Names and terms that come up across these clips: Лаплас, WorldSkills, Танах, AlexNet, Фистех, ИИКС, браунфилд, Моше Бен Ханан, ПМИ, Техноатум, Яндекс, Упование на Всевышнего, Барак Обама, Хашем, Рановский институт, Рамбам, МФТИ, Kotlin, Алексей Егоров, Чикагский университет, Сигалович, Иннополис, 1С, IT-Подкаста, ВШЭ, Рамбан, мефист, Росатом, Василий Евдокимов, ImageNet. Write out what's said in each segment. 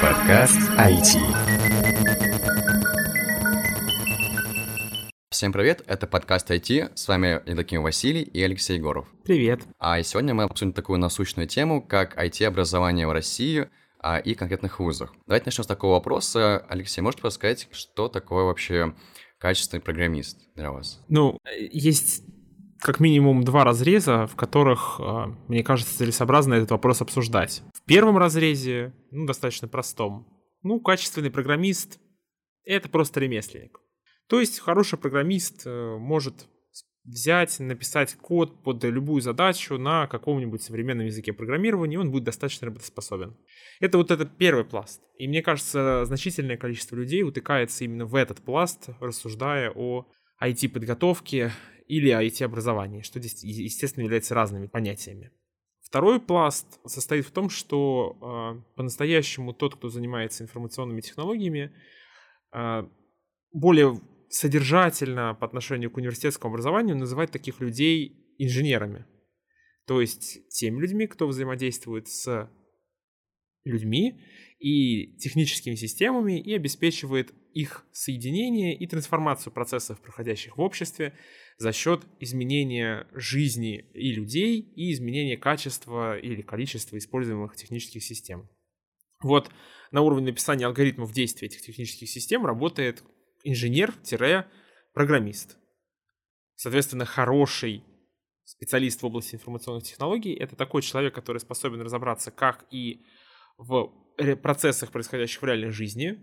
Подкаст IT. Всем привет, это подкаст IT, с вами Евдокимов Василий и Алексей Егоров. Привет. А сегодня мы обсудим такую насущную тему, как IT-образование в России и конкретных вузах. Давайте начнем с такого вопроса. Алексей, можете подсказать, что такое вообще качественный программист для вас? Есть как минимум два разреза, в которых, мне кажется, целесообразно этот вопрос обсуждать. В первом разрезе, достаточно простом, качественный программист — это просто ремесленник. То есть хороший программист может взять, написать код под любую задачу на каком-нибудь современном языке программирования, и он будет достаточно работоспособен. Это первый пласт. И мне кажется, значительное количество людей утыкается именно в этот пласт, рассуждая о IT-подготовке или IT-образовании, что здесь, естественно, является разными понятиями. Второй пласт состоит в том, что по-настоящему тот, кто занимается информационными технологиями, более содержательно по отношению к университетскому образованию называет таких людей инженерами. То есть теми людьми, кто взаимодействует с людьми и техническими системами и обеспечивает их соединение и трансформацию процессов, проходящих в обществе, за счет изменения жизни и людей и изменения качества или количества используемых технических систем. На уровне написания алгоритмов действия этих технических систем работает инженер-программист. Соответственно, хороший специалист в области информационных технологий — это такой человек, который способен разобраться как и в процессах, происходящих в реальной жизни,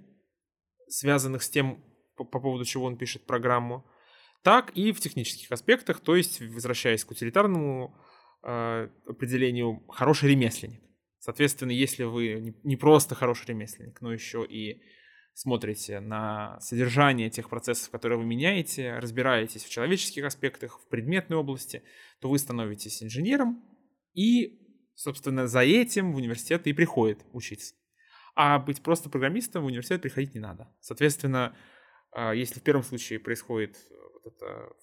связанных с тем, по поводу чего он пишет программу, так и в технических аспектах, то есть, возвращаясь к утилитарному определению, хороший ремесленник. Соответственно, если вы не просто хороший ремесленник, но еще и смотрите на содержание тех процессов, которые вы меняете, разбираетесь в человеческих аспектах, в предметной области, то вы становитесь инженером и, собственно, за этим в университет и приходит учиться. А быть просто программистом в университет приходить не надо. Соответственно, если в первом случае происходит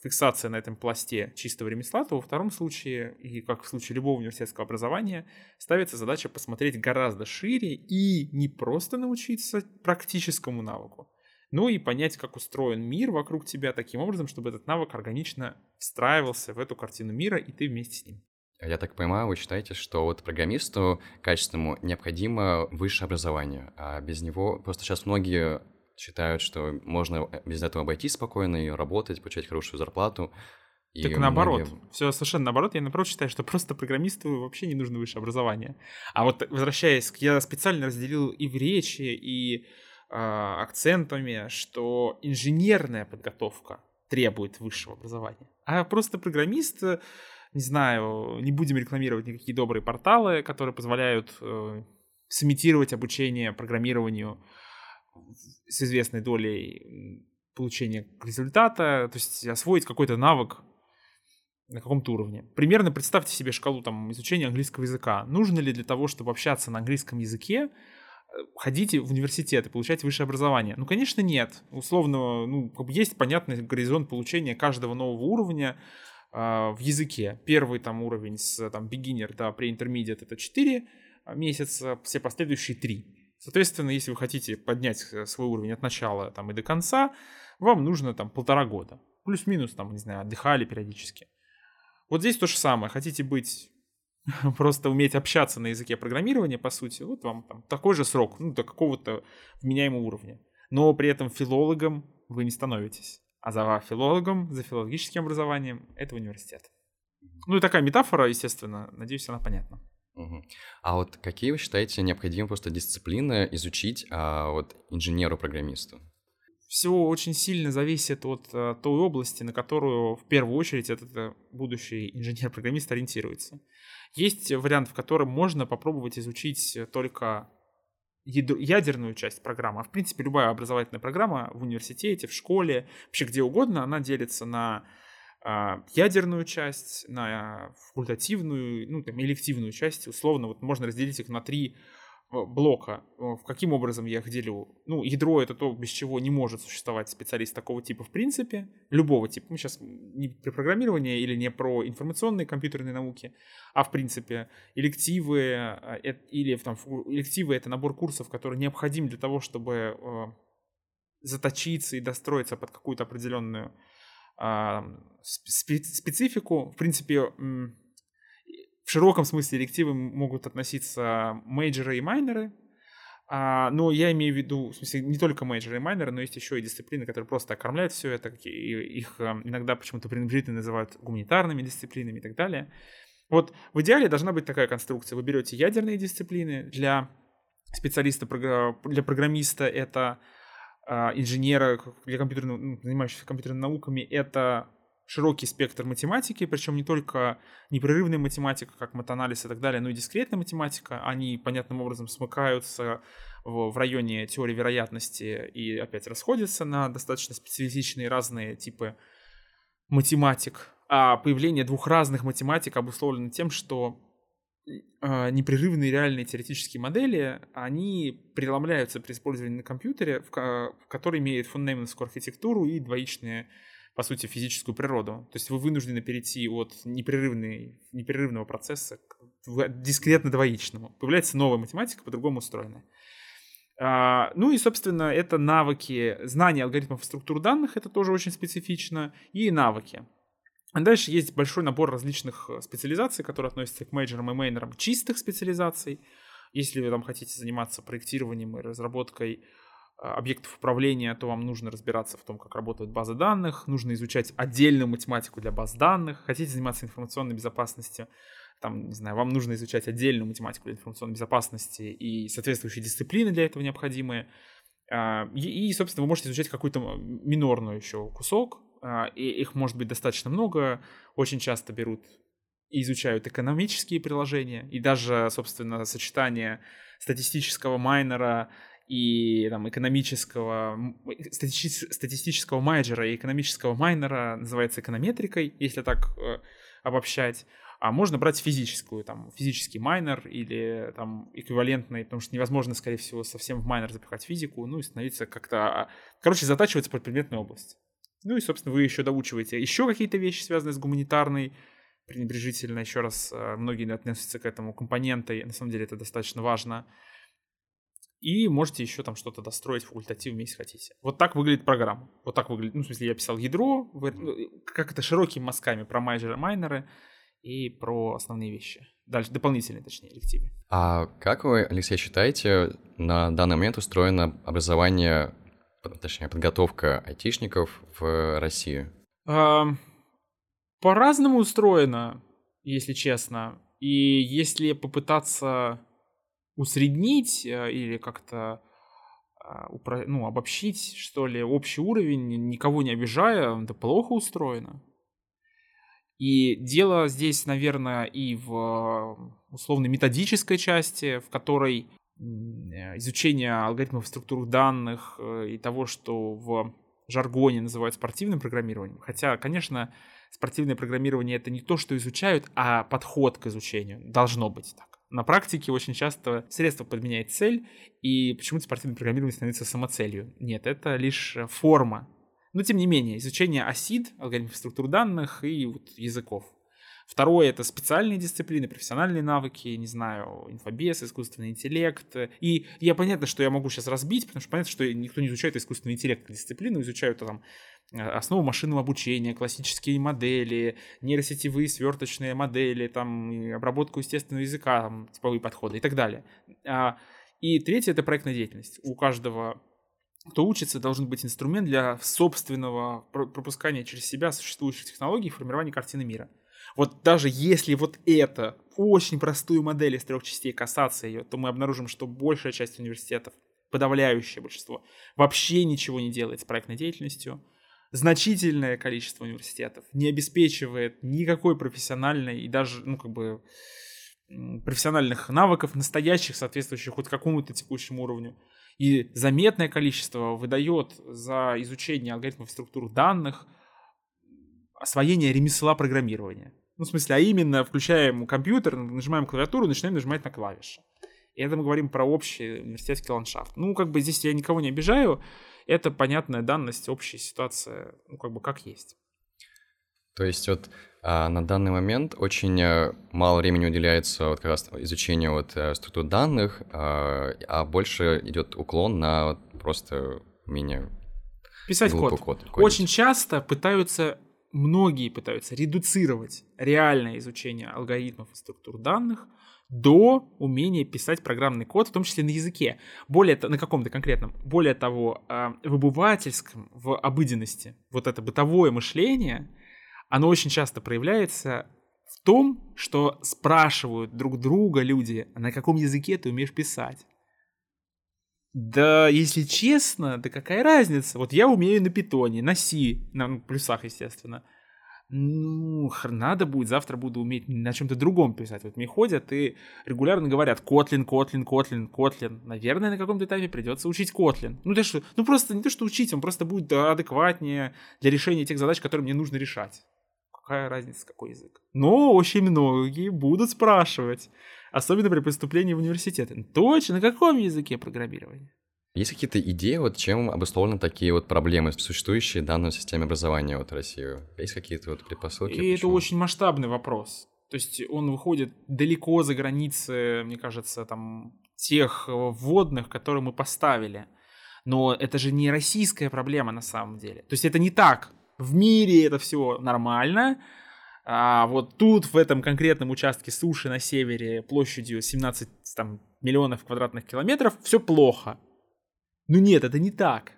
фиксация на этом пласте чистого ремесла, то во втором случае, и как в случае любого университетского образования, ставится задача посмотреть гораздо шире и не просто научиться практическому навыку, но и понять, как устроен мир вокруг тебя таким образом, чтобы этот навык органично встраивался в эту картину мира, и ты вместе с ним. Я так понимаю, вы считаете, что программисту качественному необходимо высшее образование, а без него просто сейчас многие считают, что можно без этого обойтись спокойно и работать, получать хорошую зарплату. Так наоборот, все совершенно наоборот. Я, напротив, считаю, что просто программисту вообще не нужно высшее образование. А возвращаясь, я специально разделил и в речи, и акцентами, что инженерная подготовка требует высшего образования. А просто программист, не будем рекламировать никакие добрые порталы, которые позволяют сымитировать обучение программированию с известной долей получения результата, то есть освоить какой-то навык на каком-то уровне. Примерно представьте себе шкалу изучения английского языка. Нужно ли для того, чтобы общаться на английском языке, ходить в университет и получать высшее образование? Конечно, нет. Условно, есть понятный горизонт получения каждого нового уровня в языке. Первый уровень с beginner до pre-intermediate — это 4 месяца, все последующие 3. Соответственно, если вы хотите поднять свой уровень от начала и до конца, вам нужно 1,5 года. Плюс-минус, отдыхали периодически. Здесь то же самое. Хотите просто уметь общаться на языке программирования, по сути, вам такой же срок, до какого-то вменяемого уровня. Но при этом филологом вы не становитесь. А за филологом, за филологическим образованием — это университет. Такая метафора, естественно. Надеюсь, она понятна. Угу. А какие, вы считаете, необходимы просто дисциплины изучить инженеру-программисту? Все очень сильно зависит от той области, на которую в первую очередь этот будущий инженер-программист ориентируется. Есть вариант, в котором можно попробовать изучить только ядерную часть программы. А в принципе любая образовательная программа в университете, в школе, вообще где угодно, она делится на ядерную часть, на факультативную, элективную часть. Условно, можно разделить их на три блока, каким образом я их делю? Ну, ядро — это то, без чего не может существовать специалист такого типа в принципе, любого типа. Мы сейчас не про программирование или не про информационные компьютерные науки, а в принципе элективы, или там, элективы — это набор курсов, который необходим для того, чтобы заточиться и достроиться под какую-то определенную специфику. В принципе, в широком смысле элективы могут относиться мейджоры и майнеры, но я имею в виду, в смысле, не только мейджоры и майнеры, но есть еще и дисциплины, которые просто окормляют все это, и их иногда почему-то пренебрежительно называют гуманитарными дисциплинами и так далее. Вот в идеале должна быть такая конструкция. Вы берете ядерные дисциплины для специалиста, для программиста это инженера, для занимающихся компьютерными науками это широкий спектр математики, причем не только непрерывная математика, как матанализ и так далее, но и дискретная математика. Они понятным образом смыкаются в районе теории вероятности и опять расходятся на достаточно специфичные разные типы математик. А появление двух разных математик обусловлено тем, что непрерывные реальные теоретические модели, они преломляются при использовании на компьютере, который имеет фон Неймановскую архитектуру и двоичные, по сути, физическую природу. То есть вы вынуждены перейти от непрерывного процесса к дискретно-двоичному. Появляется новая математика, по-другому устроенная. Ну и, собственно, это навыки, знания алгоритмов и структур данных, это тоже очень специфично, и навыки. А дальше есть большой набор различных специализаций, которые относятся к мейджорам и майнерам, чистых специализаций. Если вы там хотите заниматься проектированием и разработкой объектов управления, то вам нужно разбираться в том, как работают базы данных, нужно изучать отдельную математику для баз данных. Хотите заниматься информационной безопасностью, там, не знаю, вам нужно изучать отдельную математику для информационной безопасности и соответствующие дисциплины для этого необходимые. И, собственно, вы можете изучать какой-то минорный еще кусок, и их может быть достаточно много. Очень часто берут и изучают экономические приложения, и даже, собственно, сочетание статистического майнера и там, статистического мейджора и экономического майнера называется эконометрикой, если так обобщать. А можно брать физическую, там, физический майнер или там эквивалентный, потому что невозможно, скорее всего, совсем в майнер запихать физику, ну и становиться как-то, короче, затачиваться под предметную область. Ну и, собственно, вы еще доучиваете еще какие-то вещи, связанные с гуманитарной, пренебрежительно, еще раз, многие относятся к этому компоненты, на самом деле это достаточно важно. И можете еще там что-то достроить факультативно, если хотите. Вот так выглядит программа. Вот так выглядит. Ну, в смысле, я писал ядро, как это широкими мазками про мейджоры, майнеры и про основные вещи. Дальше дополнительные, точнее, элективы. А как вы, Алексей, считаете, на данный момент устроено образование, точнее, подготовка айтишников в Россию? По-разному устроено, если честно. И если попытаться усреднить или как-то обобщить, что ли, общий уровень, никого не обижая, это плохо устроено. И дело здесь, наверное, и в условно-методической части, в которой изучение алгоритмов и структур данных и того, что в жаргоне называют спортивным программированием. Хотя, конечно, спортивное программирование — это не то, что изучают, а подход к изучению. Должно быть так. На практике очень часто средство подменяет цель, и почему-то спортивное программирование становится самоцелью. Нет, это лишь форма. Но, тем не менее, изучение ОСИД, алгоритмов структур данных и вот языков. Второе — это специальные дисциплины, профессиональные навыки, не знаю, инфобез, искусственный интеллект. И я понятно, что я могу сейчас разбить, потому что понятно, что никто не изучает искусственный интеллект дисциплину, изучают там основу машинного обучения, классические модели, нейросетевые сверточные модели, там, обработку естественного языка, там, типовые подходы и так далее. И третье — это проектная деятельность. У каждого, кто учится, должен быть инструмент для собственного пропускания через себя существующих технологий и формирования картины мира. Вот даже если вот это очень простую модель из трех частей касаться ее, то мы обнаружим, что большая часть университетов, подавляющее большинство, вообще ничего не делает с проектной деятельностью. Значительное количество университетов не обеспечивает никакой профессиональной и даже, профессиональных навыков, настоящих, соответствующих хоть какому-то текущему уровню. И заметное количество выдает за изучение алгоритмов и структур данных освоение ремесла программирования. Ну, в смысле, а именно включаем компьютер, нажимаем клавиатуру, начинаем нажимать на клавиши. И это мы говорим про общий университетский ландшафт. Ну, как бы здесь я никого не обижаю. Это понятная данность, общая ситуация, ну, как бы как есть. То есть вот на данный момент очень мало времени уделяется вот как раз изучению вот структур данных, а больше идет уклон на вот просто умение писать код. Очень часто многие пытаются редуцировать реальное изучение алгоритмов и структур данных до умения писать программный код, в том числе на языке, на каком-то конкретном, более того, в обывательском, в обыденности. Вот это бытовое мышление, оно очень часто проявляется в том, что спрашивают друг друга люди, на каком языке ты умеешь писать. Да, если честно, да какая разница? Вот я умею на питоне, на C, на плюсах, естественно. Ну, надо будет, завтра буду уметь на чем-то другом писать. Вот мне ходят и регулярно говорят Kotlin. Наверное, на каком-то этапе придется учить Kotlin. Ну, просто не то, что учить, он просто будет адекватнее для решения тех задач, которые мне нужно решать. Какая разница, какой язык? Но очень многие будут спрашивать, особенно при поступлении в университет. Точно, на каком языке программирования? Есть какие-то идеи, вот чем обусловлены такие вот проблемы, существующие в данной системе образования вот России? Есть какие-то вот предпосылки? И это очень масштабный вопрос. То есть он выходит далеко за границы, мне кажется, там, тех вводных, которые мы поставили. Но это же не российская проблема на самом деле. То есть это не так. В мире это все нормально. А вот тут, в этом конкретном участке суши на севере площадью 17 миллионов квадратных километров, все плохо. Ну нет, это не так.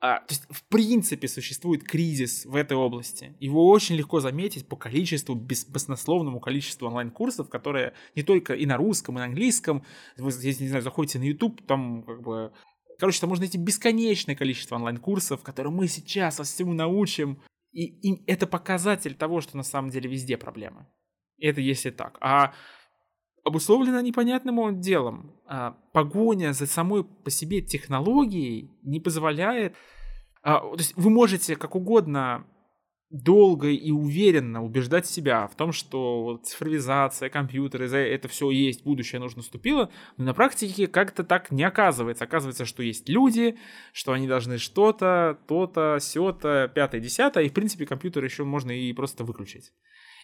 То есть, в принципе, существует кризис в этой области. Его очень легко заметить по количеству, баснословному количеству онлайн-курсов, которые не только и на русском, и на английском. Вы, если, не знаю, заходите на YouTube, там как бы... Короче, там можно найти бесконечное количество онлайн-курсов, которые мы сейчас вас всему научим. И это показатель того, что на самом деле везде проблемы. Это если так. А обусловлено непонятным делом. Погоня за самой по себе технологией не позволяет... То есть вы можете как угодно долго и уверенно убеждать себя в том, что цифровизация, компьютеры, это все есть, будущее нужно наступило, но на практике как-то так не оказывается. Оказывается, что есть люди, что они должны что-то, то-то, сё-то, пятое, десятое, и в принципе компьютер еще можно и просто выключить.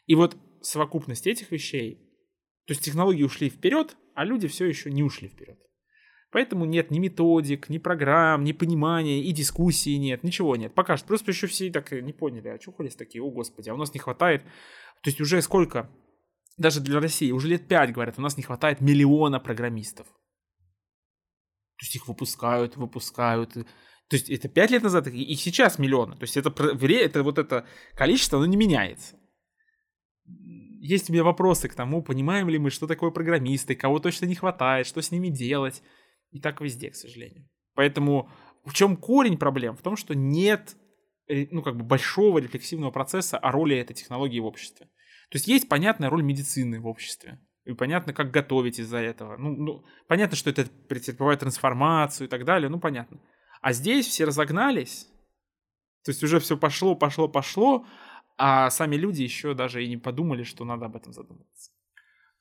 И вот совокупность этих вещей, то есть технологии ушли вперед, а люди все еще не ушли вперед. Поэтому нет ни методик, ни программ, ни понимания, и дискуссий нет, ничего нет. Пока что. Просто еще все так не поняли, очухались такие, о господи, а у нас не хватает, то есть уже сколько, даже для России, уже лет 5 говорят, у нас не хватает 1 миллиона программистов. То есть их выпускают. То есть это 5 лет назад, и сейчас 1 миллион. То есть это вот это количество, оно не меняется. Есть у меня вопросы к тому, понимаем ли мы, что такое программисты, кого точно не хватает, что с ними делать. И так везде, к сожалению. Поэтому в чем корень проблем? В том, что нет большого рефлексивного процесса о роли этой технологии в обществе. То есть есть понятная роль медицины в обществе. И понятно, как готовить из-за этого. Понятно, что это претерпевает трансформацию и так далее. Понятно. А здесь все разогнались. То есть уже все пошло. А сами люди еще даже и не подумали, что надо об этом задуматься.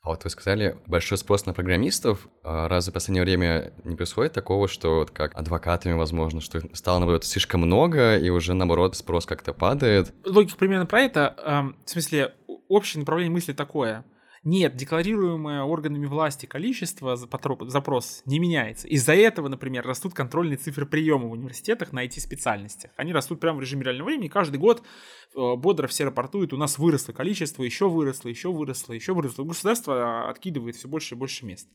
А вот вы сказали, большой спрос на программистов. Разве в последнее время не происходит такого, что вот как адвокатами, возможно, что их стало, наоборот, слишком много, и уже, наоборот, спрос как-то падает? Логика примерно про это. В смысле, общее направление мысли такое. Нет, декларируемое органами власти количество запрос не меняется. Из-за этого, например, растут контрольные цифры приема в университетах на IT-специальностях. Они растут прямо в режиме реального времени. Каждый год бодро все рапортуют, у нас выросло количество, еще выросло. Государство откидывает все больше и больше мест.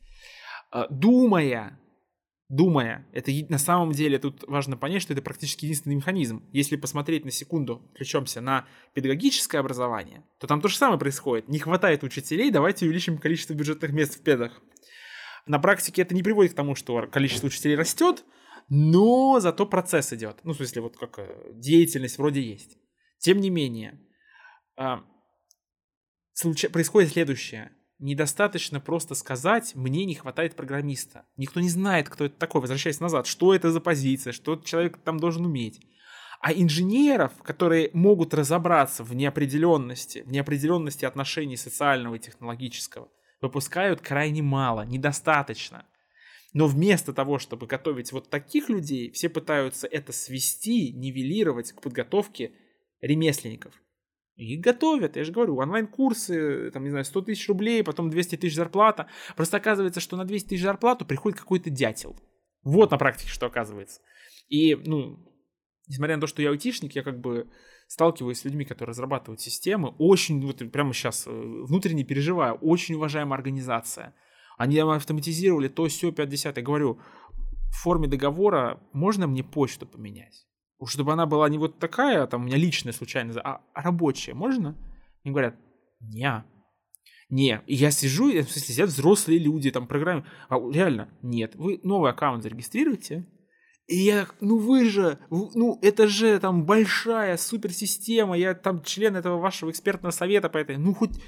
Думая, это на самом деле тут важно понять, что это практически единственный механизм. Если посмотреть на секунду, включемся на педагогическое образование, то там то же самое происходит. Не хватает учителей, давайте увеличим количество бюджетных мест в педах. На практике это не приводит к тому, что количество учителей растет, но зато процесс идет. В смысле, вот как деятельность вроде есть. Тем не менее, происходит следующее. Недостаточно просто сказать «мне не хватает программиста». Никто не знает, кто это такой, возвращаясь назад, что это за позиция, что человек там должен уметь. А инженеров, которые могут разобраться в неопределенности отношений социального и технологического, выпускают крайне мало, недостаточно. Но вместо того, чтобы готовить вот таких людей, все пытаются это свести, нивелировать к подготовке ремесленников. И готовят, я же говорю, онлайн-курсы, там, не знаю, 100 тысяч рублей, потом 200 тысяч зарплата. Просто оказывается, что на 200 тысяч зарплату приходит какой-то дятел. Вот на практике что оказывается. И, несмотря на то, что я айтишник, я как бы сталкиваюсь с людьми, которые разрабатывают системы. Очень, вот прямо сейчас внутренне переживаю, очень уважаемая организация. Они автоматизировали то, сё, 50. Я говорю, в форме договора можно мне почту поменять? Чтобы она была не вот такая, там у меня личная случайно, а рабочая, можно? Они говорят, не. И я сижу, в смысле, сидят взрослые люди, там программы, а реально, нет. Вы новый аккаунт зарегистрируете, и я, это же там большая суперсистема, я там член этого вашего экспертного совета, поэтому, хоть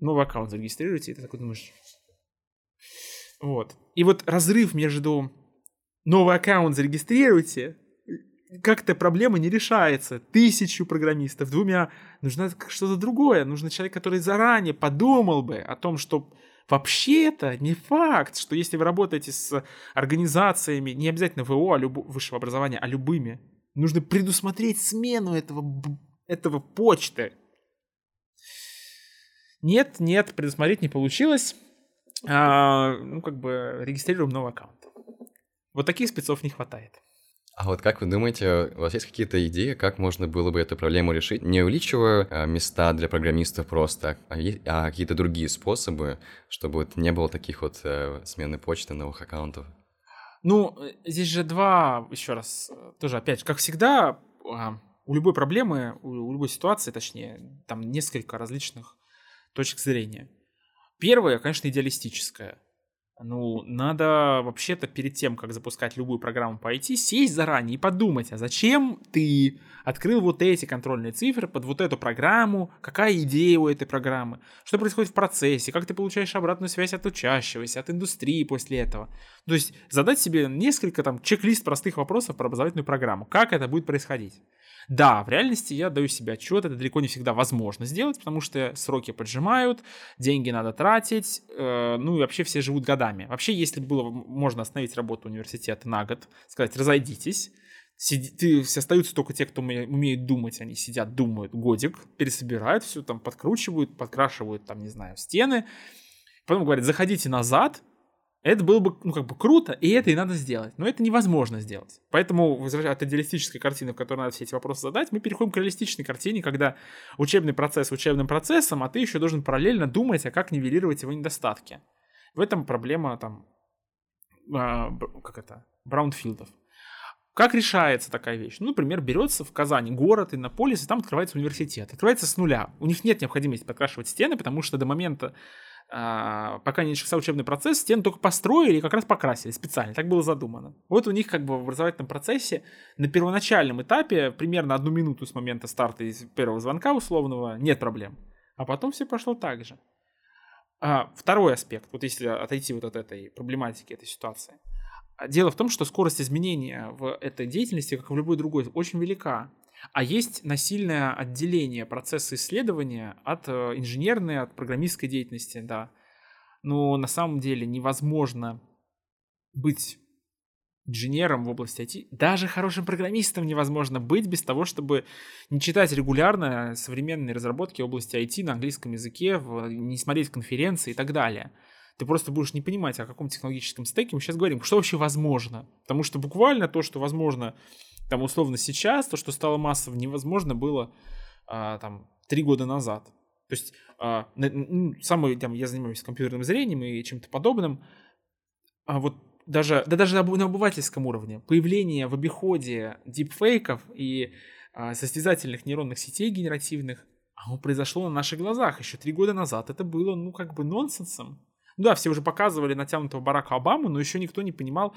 новый аккаунт зарегистрируйте, и ты такой думаешь... Вот. И вот разрыв между новый аккаунт зарегистрируйте, как-то проблема не решается. 1000 программистов, 2, нужно что-то другое. Нужен человек, который заранее подумал бы о том, что вообще-то не факт, что если вы работаете с организациями, не обязательно ВО, высшего образования, а любыми, нужно предусмотреть смену этого почты. Нет, предусмотреть не получилось. Регистрируем новый аккаунт. Вот таких спецов не хватает. А вот как вы думаете, у вас есть какие-то идеи, как можно было бы эту проблему решить, не увеличивая места для программистов просто, а какие-то другие способы, чтобы вот не было таких вот смены почты, новых аккаунтов? Здесь же два, еще раз, тоже опять же, как всегда, у любой проблемы, у любой ситуации, точнее, там несколько различных точек зрения. Первое, конечно, идеалистическое. Надо вообще-то перед тем, как запускать любую программу по IT, сесть заранее и подумать, а зачем ты открыл вот эти контрольные цифры под вот эту программу, какая идея у этой программы, что происходит в процессе, как ты получаешь обратную связь от учащегося, от индустрии после этого. То есть задать себе несколько там чек-лист простых вопросов про образовательную программу, как это будет происходить. Да, в реальности я даю себе отчет, это далеко не всегда возможно сделать, потому что сроки поджимают, деньги надо тратить, и вообще все живут годами. Вообще, если было можно остановить работу университета на год, сказать, разойдитесь, остаются только те, кто умеют думать, они сидят, думают годик, пересобирают все, там подкручивают, подкрашивают, там, не знаю, стены, потом говорят, заходите назад. Это было бы, круто, и это и надо сделать. Но это невозможно сделать. Поэтому, возвращаясь от идеалистической картины, в которой надо все эти вопросы задать, мы переходим к реалистичной картине, когда учебный процесс учебным процессом, а ты еще должен параллельно думать, а как нивелировать его недостатки. В этом проблема браунфилдов. Как решается такая вещь? Например, берется в Казани город, Иннополис, и там открывается университет. Открывается с нуля. У них нет необходимости подкрашивать стены, потому что до момента, пока не начался учебный процесс, стены только построили и как раз покрасили специально, так было задумано. Вот у них в образовательном процессе на первоначальном этапе примерно 1 минуту с момента старта из первого звонка условного нет проблем, а потом все пошло так же. Второй аспект, вот если отойти вот от этой проблематики, этой ситуации. Дело в том, что скорость изменения в этой деятельности, как и в любой другой, очень велика. А есть насильное отделение процесса исследования от инженерной, от программистской деятельности, да. Но на самом деле невозможно быть инженером в области IT. Даже хорошим программистом невозможно быть без того, чтобы не читать регулярно современные разработки в области IT на английском языке, не смотреть конференции и так далее. Ты просто будешь не понимать, о каком технологическом стеке мы сейчас говорим, что вообще возможно. Потому что буквально то, что возможно... Там, условно, сейчас то, что стало массово, невозможно было 3 года назад. То есть, я занимаюсь компьютерным зрением и чем-то подобным. Даже на обывательском уровне появление в обиходе дипфейков и состязательных нейронных сетей генеративных, оно произошло на наших глазах. Еще 3 года назад это было, нонсенсом. Да, все уже показывали натянутого Барака Обаму, но еще никто не понимал,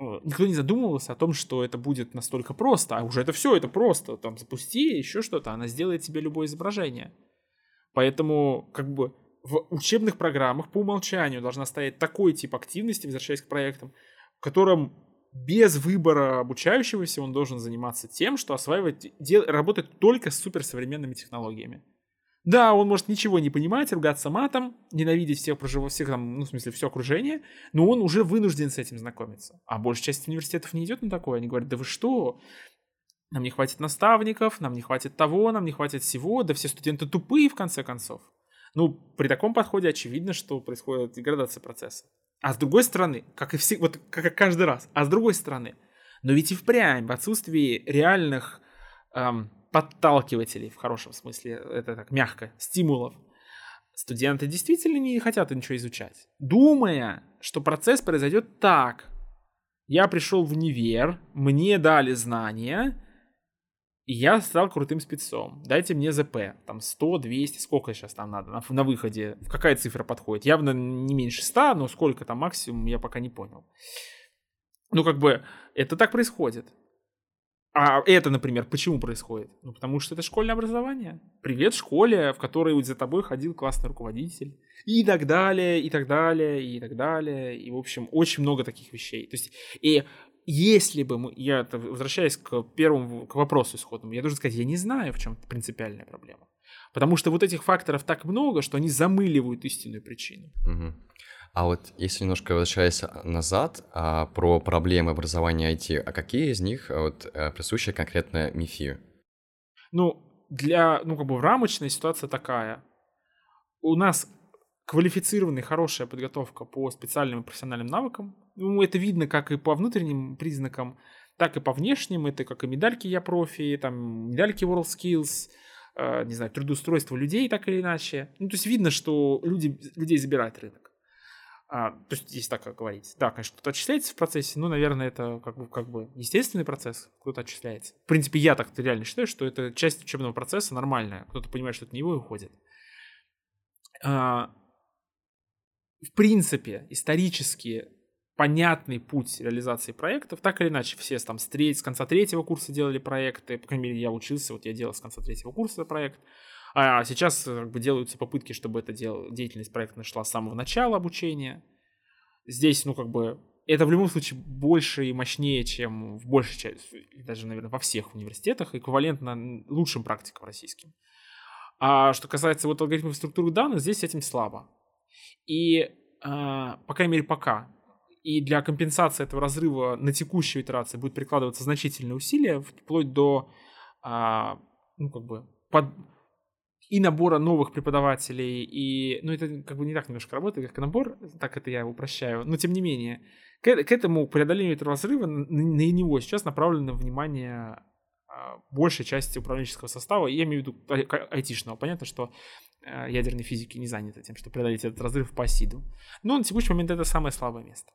никто не задумывался о том, что это будет настолько просто, а уже это все, это просто, там, запусти еще что-то, она сделает тебе любое изображение. Поэтому, в учебных программах по умолчанию должна стоять такой тип активности, возвращаясь к проектам, в котором без выбора обучающегося он должен заниматься тем, что осваивать, работать только с суперсовременными технологиями. Да, он может ничего не понимать, ругаться матом, ненавидеть всех, всех там, ну, в смысле, все окружение, но он уже вынужден с этим знакомиться. А большая часть университетов не идет на такое. Они говорят: да вы что? Нам не хватит наставников, нам не хватит того, нам не хватит всего, да все студенты тупые, в конце концов. Ну, при таком подходе очевидно, что происходит деградация процесса. А с другой стороны, как и все, вот как каждый раз, а с другой стороны, но ведь и впрямь в отсутствии реальных подталкивателей, в хорошем смысле, это так мягко, стимулов, студенты действительно не хотят ничего изучать, думая, что процесс произойдет так. Я пришел в универ, мне дали знания, и я стал крутым спецом. Дайте мне ЗП, там 100, 200, сколько сейчас там надо на выходе, какая цифра подходит. Явно не меньше 100, но сколько там максимум, я пока не понял. Ну, как бы, это так происходит. А это, например, почему происходит? Ну, потому что это школьное образование. Привет школе, в которой за тобой ходил классный руководитель. И так далее, и так далее, и так далее. И, в общем, очень много таких вещей. То есть, и если бы мы... Я возвращаюсь к первому, к вопросу исходному. Я должен сказать, я не знаю, в чем принципиальная проблема. Потому что вот этих факторов так много, что они замыливают истинную причину. Угу. А вот если немножко возвращаясь назад, про проблемы образования IT, а какие из них вот, присущи конкретно МИФИ? Ну, как бы рамочная ситуация такая. У нас квалифицированная хорошая подготовка по специальным и профессиональным навыкам. Ну, это видно как и по внутренним признакам, так и по внешним. Это как и медальки «Я профи», там, медальки WorldSkills, не знаю, трудоустройство людей так или иначе. Ну, то есть видно, что людей забирает рынок. То есть, если так говорить. Да, конечно, кто-то отчисляется в процессе, но, наверное, это как бы естественный процесс, кто-то отчисляется. В принципе, я так реально считаю, что это часть учебного процесса нормальная. Кто-то понимает, что это не его, и уходит. В принципе, исторически понятный путь реализации проектов, так или иначе, все там с конца третьего курса делали проекты, по крайней мере, я учился, вот я делал с конца третьего курса проект. А сейчас как бы делаются попытки, чтобы эта деятельность проекта шла с самого начала обучения. Здесь, ну, как бы, это в любом случае больше и мощнее, чем в большей части, даже, наверное, во всех университетах, эквивалентно лучшим практикам российским. А что касается вот алгоритмов структуры данных, здесь с этим слабо. И, по крайней мере, пока. И для компенсации этого разрыва на текущей итерации будут прикладываться значительные усилия, вплоть до, и набора новых преподавателей, и... Ну, это как бы не так немножко работает, как набор, так это я его упрощаю, но тем не менее, к этому преодолению этого разрыва, на него сейчас направлено внимание большей части управленческого состава, я имею в виду айтишного. Понятно, что ядерные физики не заняты тем, что преодолеть этот разрыв по СИДу, но на текущий момент это самое слабое место.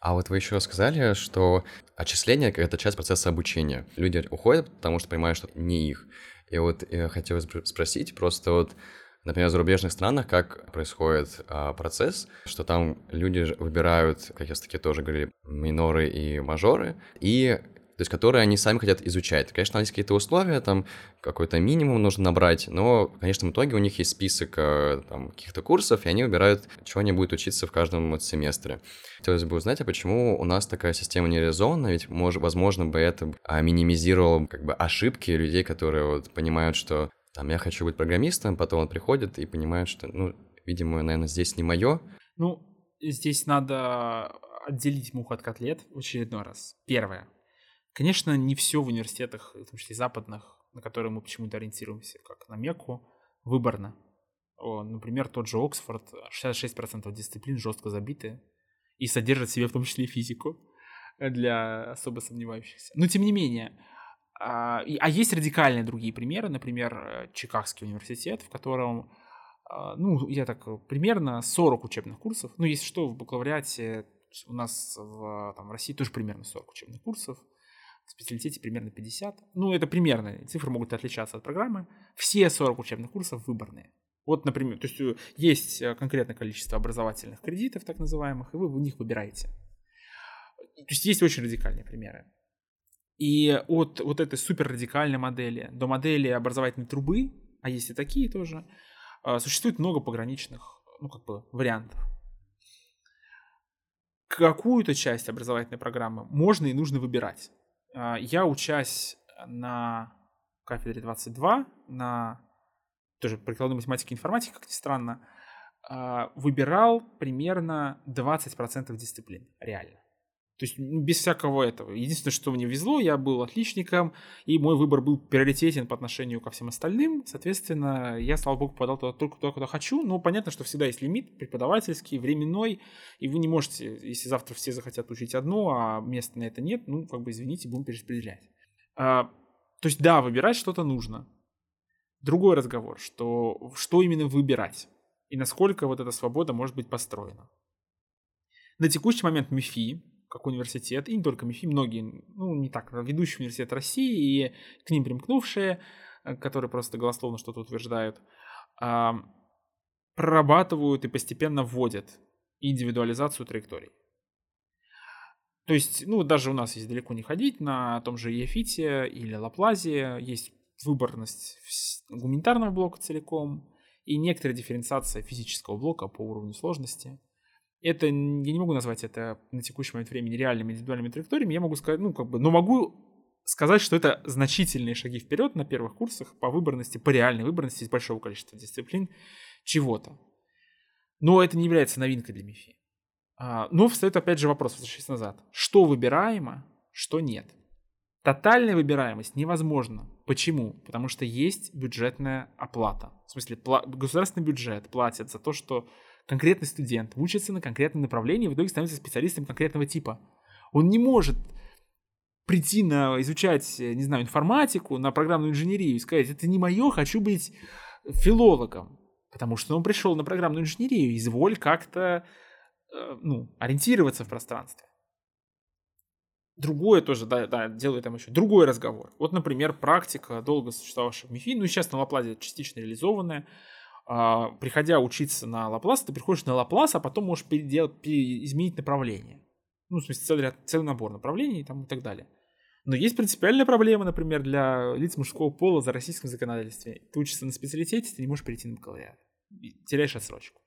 А вот вы еще сказали, что отчисление — это часть процесса обучения. Люди уходят, потому что понимают, что не их. И вот я хотел спросить, просто вот, например, в зарубежных странах, как происходит процесс, что там люди выбирают, как я таки тоже говорили, миноры и мажоры, и, то есть, которые они сами хотят изучать. Конечно, есть какие-то условия, там какой-то минимум нужно набрать, но в конечном итоге у них есть список там, каких-то курсов, и они выбирают, чего они будут учиться в каждом вот семестре. Хотелось бы узнать, а почему у нас такая система не реализована, ведь, возможно, бы это минимизировало как бы, ошибки людей, которые вот, понимают, что там, я хочу быть программистом, потом он приходит и понимает, что, ну, видимо, наверное, здесь не мое. Ну, здесь надо отделить мух от котлет в очередной раз. Первое. Конечно, не все в университетах, в том числе западных, на которые мы почему-то ориентируемся, как на Мекку, выборно. Например, тот же Оксфорд, 66% дисциплин жестко забиты и содержат в себе в том числе и физику для особо сомневающихся. Но тем не менее, а есть радикальные другие примеры, например, Чикагский университет, в котором, ну, я так, примерно 40 учебных курсов, ну, если что, в бакалавриате у нас в России тоже примерно 40 учебных курсов, в специалитете примерно 50. Ну, это примерно. Цифры могут отличаться от программы. Все 40 учебных курсов выборные. Вот, например, то есть есть конкретное количество образовательных кредитов, так называемых, и вы в них выбираете. То есть есть очень радикальные примеры. И от вот этой суперрадикальной модели до модели образовательной трубы, а есть и такие тоже, существует много пограничных, ну, как бы, вариантов. Какую-то часть образовательной программы можно и нужно выбирать. Я, учась на кафедре 22, на тоже прикладной математики и информатики, как ни странно, выбирал примерно 20% дисциплин, реально. То есть без всякого этого. Единственное, что мне везло, я был отличником, и мой выбор был приоритетен по отношению ко всем остальным. Соответственно, я, слава богу, попадал туда, куда хочу. Но понятно, что всегда есть лимит преподавательский, временной, и вы не можете, если завтра все захотят учить одно, а места на это нет, ну, как бы, извините, будем перераспределять. То есть, да, выбирать что-то нужно. Другой разговор, что именно выбирать, и насколько вот эта свобода может быть построена. На текущий момент МИФИ, как университет, и не только МИФИ, многие, ну, не так, ведущий университет России и к ним примкнувшие, которые просто голословно что-то утверждают, прорабатывают и постепенно вводят индивидуализацию траекторий. То есть, ну, даже у нас есть далеко не ходить, на том же EFIT или Лапласе есть выборность гуманитарного блока целиком и некоторая дифференциация физического блока по уровню сложности. Это, я не могу назвать это на текущий момент времени реальными индивидуальными траекториями, я могу сказать, ну, как бы, но могу сказать, что это значительные шаги вперед на первых курсах по выборности, по реальной выборности из большого количества дисциплин чего-то. Но это не является новинкой для МИФИ. Но встает опять же вопрос, возвращаясь назад, что выбираемо, что нет. Тотальная выбираемость невозможна. Почему? Потому что есть бюджетная оплата. В смысле, государственный бюджет платит за то, что конкретный студент учится на конкретном направлении и в итоге становится специалистом конкретного типа. Он не может прийти изучать, не знаю, информатику, на программную инженерию и сказать, это не мое, хочу быть филологом. Потому что он пришел на программную инженерию, изволь как-то, ну, ориентироваться в пространстве. Другое тоже, да, делает там еще другой разговор. Вот, например, практика, долго существовавшая в МИФИ, ну и сейчас на Лапласе частично реализованная. Приходя учиться на Лаплас, ты приходишь на Лаплас, а потом можешь изменить направление. Ну, в смысле, целый набор направлений там, и так далее. Но есть принципиальная проблема, например, для лиц мужского пола за российским законодательством. Ты учишься на специалитете, ты не можешь перейти на бакалавриат. Теряешь отсрочку.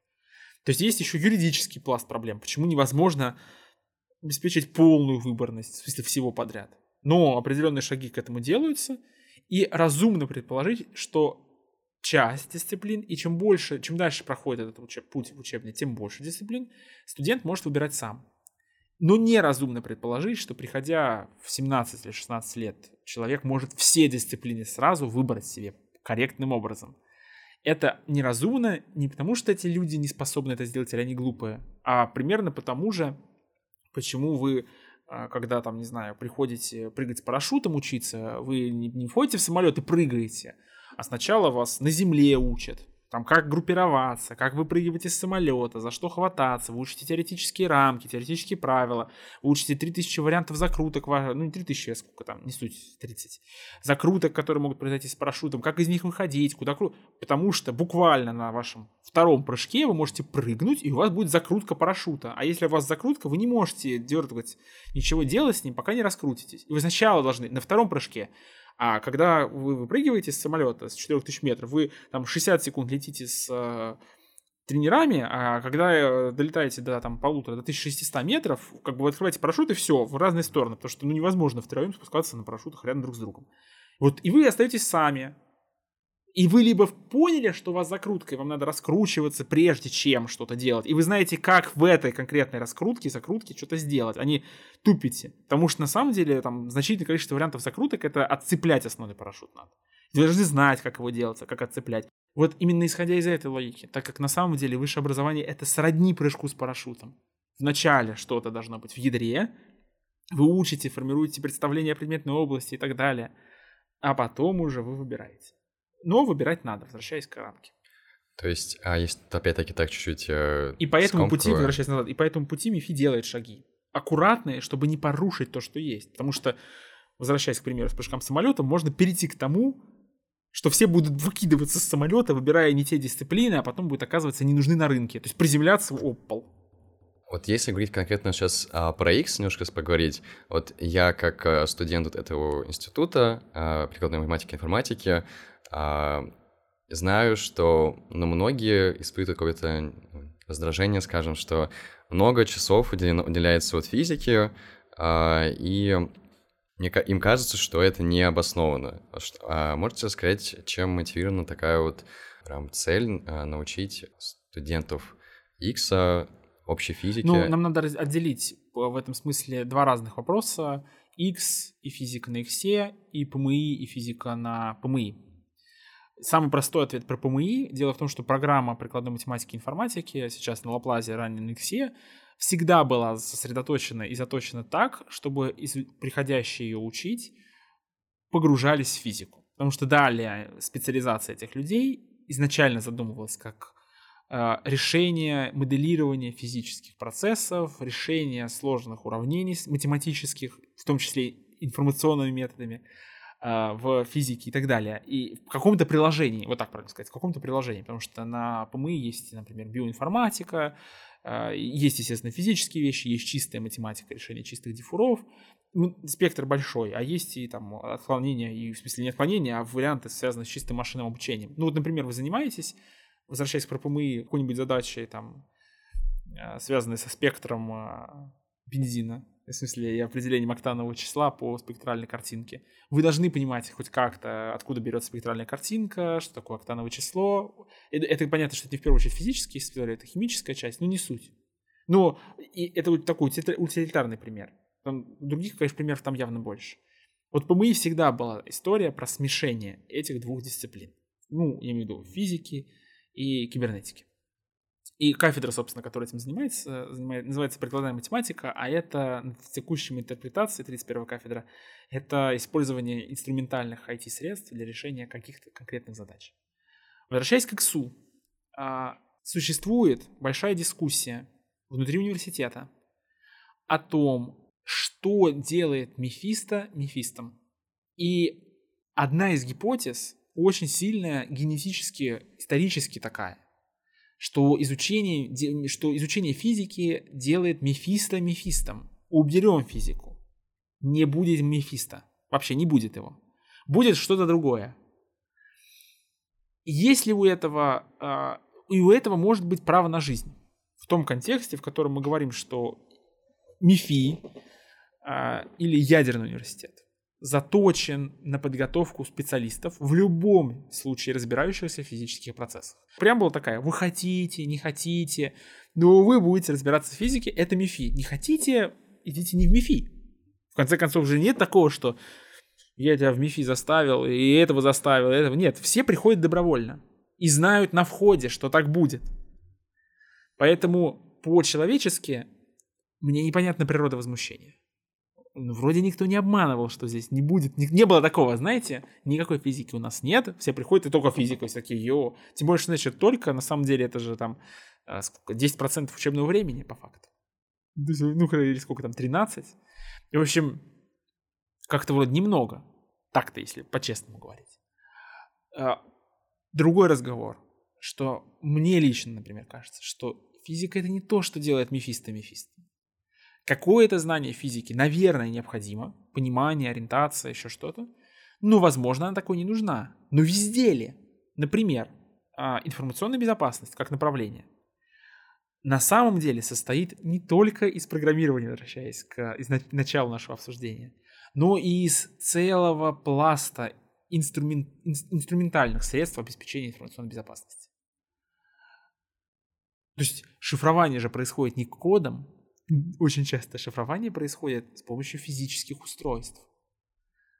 То есть есть еще юридический пласт проблем. Почему невозможно обеспечить полную выборность, в смысле, всего подряд. Но определенные шаги к этому делаются. И разумно предположить, что часть дисциплин, и чем дальше проходит этот путь учебный, тем больше дисциплин студент может выбирать сам. Но неразумно предположить, что приходя в 17 или 16 лет, человек может все дисциплины сразу выбрать себе корректным образом. Это неразумно не потому, что эти люди не способны это сделать или они глупые, а примерно потому же, почему вы, когда там, не знаю, приходите прыгать с парашютом учиться, вы не входите в самолет и прыгаете, а сначала вас на земле учат, там как группироваться, как выпрыгивать из самолета, за что хвататься, вы учите теоретические рамки, теоретические правила, вы учите 3000 вариантов закруток, ну не 3000, а сколько там, не суть, 30, закруток, которые могут произойти с парашютом, как из них выходить, потому что буквально на вашем втором прыжке вы можете прыгнуть, и у вас будет закрутка парашюта, а если у вас закрутка, вы не можете дергать, ничего делать с ним, пока не раскрутитесь, и вы сначала должны на втором прыжке. А когда вы выпрыгиваете с самолета с 4000 метров, вы там 60 секунд летите с тренерами, а когда долетаете до там, 1600 метров, как бы вы открываете парашют и все, в разные стороны, потому что ну, невозможно втроем спускаться на парашютах рядом друг с другом. Вот, и вы остаетесь сами. И вы либо поняли, что у вас закрутка, и вам надо раскручиваться, прежде чем что-то делать. И вы знаете, как в этой конкретной раскрутке, закрутке что-то сделать, а не тупите. Потому что на самом деле там значительное количество вариантов закруток — это отцеплять основной парашют надо. Вы должны знать, как его делать, как отцеплять. Вот именно исходя из этой логики, так как на самом деле высшее образование — это сродни прыжку с парашютом. Вначале что-то должно быть в ядре, вы учите, формируете представление о предметной области и так далее, а потом уже вы выбираете. Но выбирать надо, возвращаясь к рамке. То есть, если опять-таки так чуть-чуть... И по этому пути МИФИ делает шаги. Аккуратные, чтобы не порушить то, что есть. Потому что, возвращаясь, к примеру, с прыжком самолета, можно перейти к тому, что все будут выкидываться с самолета, выбирая не те дисциплины, а потом будут оказываться не нужны на рынке. То есть приземляться в пол. Вот если говорить конкретно сейчас про X, немножко поговорить, вот я как студент вот этого института прикладной математики и информатики знаю, что многие испытывают какое-то раздражение, скажем, что много часов уделяется физике, и им кажется, что это не обоснованно. Можете рассказать, чем мотивирована такая вот прям цель научить студентов ИИКСа общей физики. Ну, нам надо отделить в этом смысле два разных вопроса. ИИКС и физика на ИИКСе, и ПМИ и физика на ПМИ. Самый простой ответ про ПМИ. Дело в том, что программа прикладной математики и информатики, сейчас на Лапласе, ранее на ИИКСе, всегда была сосредоточена и заточена так, чтобы приходящие ее учить погружались в физику. Потому что далее специализация этих людей изначально задумывалась как решение моделирования физических процессов, решение сложных уравнений математических, в том числе информационными методами в физике и так далее. И в каком-то приложении, вот так правильно сказать, в каком-то приложении, потому что на ПМИ есть, например, биоинформатика, есть, естественно, физические вещи, есть чистая математика, решение чистых диффуров, спектр большой, а есть и там отклонения, и в смысле не отклонения, а варианты, связанные с чистым машинным обучением. Ну вот, например, вы занимаетесь, возвращаясь к ПМИ, какой-нибудь задачей, там, связанной со спектром бензина, в смысле и определением октанового числа по спектральной картинке. Вы должны понимать хоть как-то, откуда берется спектральная картинка, что такое октановое число. Это понятно, что это не в первую очередь физические истории, это химическая часть, но не суть. Но и это вот такой утилитарный пример. Там других, конечно, примеров там явно больше. Вот ПМИ всегда была история про смешение этих двух дисциплин. Ну, я имею в виду физики и кибернетики. И кафедра, собственно, которая этим занимается, называется прикладная математика, а это в текущей интерпретации 31-я кафедра, это использование инструментальных IT-средств для решения каких-то конкретных задач. Возвращаясь к ИИКСу, существует большая дискуссия внутри университета о том, что делает мефисто мефистом. И одна из гипотез, очень сильная, генетически, исторически такая, что изучение физики делает мефисто мефистом. Уберем физику. Не будет мефисто. Вообще не будет его. Будет что-то другое. Если у этого... И у этого может быть право на жизнь. В том контексте, в котором мы говорим, что МИФИ или ядерный университет заточен на подготовку специалистов в любом случае разбирающихся в физических процессах. Прям была такая: вы хотите, не хотите, но вы будете разбираться в физике, это МИФИ. Не хотите, идите не в МИФИ. В конце концов же нет такого, что я тебя в МИФИ заставил, и этого заставил, и этого. Нет, все приходят добровольно и знают на входе, что так будет. Поэтому по-человечески мне непонятна природа возмущения. Вроде никто не обманывал, что здесь не будет. Не было такого, знаете, никакой физики у нас нет. Все приходят, и только физика. Все такие, йо. Тем более, что значит только, на самом деле, это же там сколько, 10% учебного времени, по факту. Ну, или сколько там, 13. И, в общем, как-то вроде немного. Так-то, если по-честному говорить. Другой разговор, что мне лично, например, кажется, что физика — это не то, что делает мефисто-мефисто. Какое-то знание физики, наверное, необходимо. Понимание, ориентация, еще что-то. Но, возможно, она такой не нужна. Но везде ли? Например, информационная безопасность как направление на самом деле состоит не только из программирования, возвращаясь к началу нашего обсуждения, но и из целого пласта инструментальных средств обеспечения информационной безопасности. То есть шифрование же происходит не кодом. Очень часто шифрование происходит с помощью физических устройств.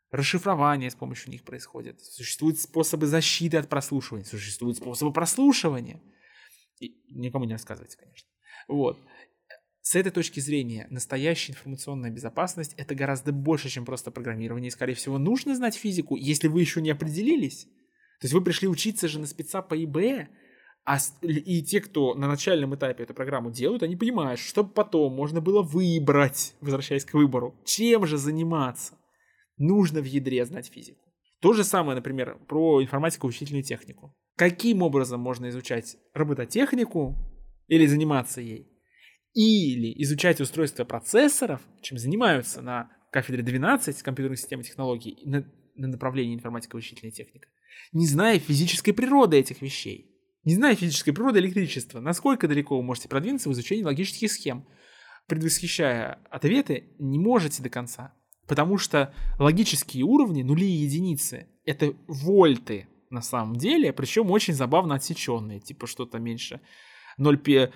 Расшифрование с помощью них происходит. Существуют способы защиты от прослушивания. Существуют способы прослушивания. И никому не рассказывайте, конечно. Вот. С этой точки зрения, настоящая информационная безопасность — это гораздо больше, чем просто программирование. И, скорее всего, нужно знать физику, если вы еще не определились. То есть вы пришли учиться же на спеца по ИБ, и те, кто на начальном этапе эту программу делают, они понимают, чтобы потом можно было выбрать, возвращаясь к выбору, чем же заниматься. Нужно в ядре знать физику. То же самое, например, про информатику и вычислительную технику. Каким образом можно изучать робототехнику или заниматься ей, или изучать устройство процессоров, чем занимаются на кафедре 12 компьютерных систем и технологий на направлении информатика и вычислительная техника, не зная физической природы этих вещей. Не зная физической природы электричества, насколько далеко вы можете продвинуться в изучении логических схем, предвосхищая ответы, не можете до конца. Потому что логические уровни, нули и единицы — это вольты на самом деле, причем очень забавно отсеченные, типа что-то меньше 0,5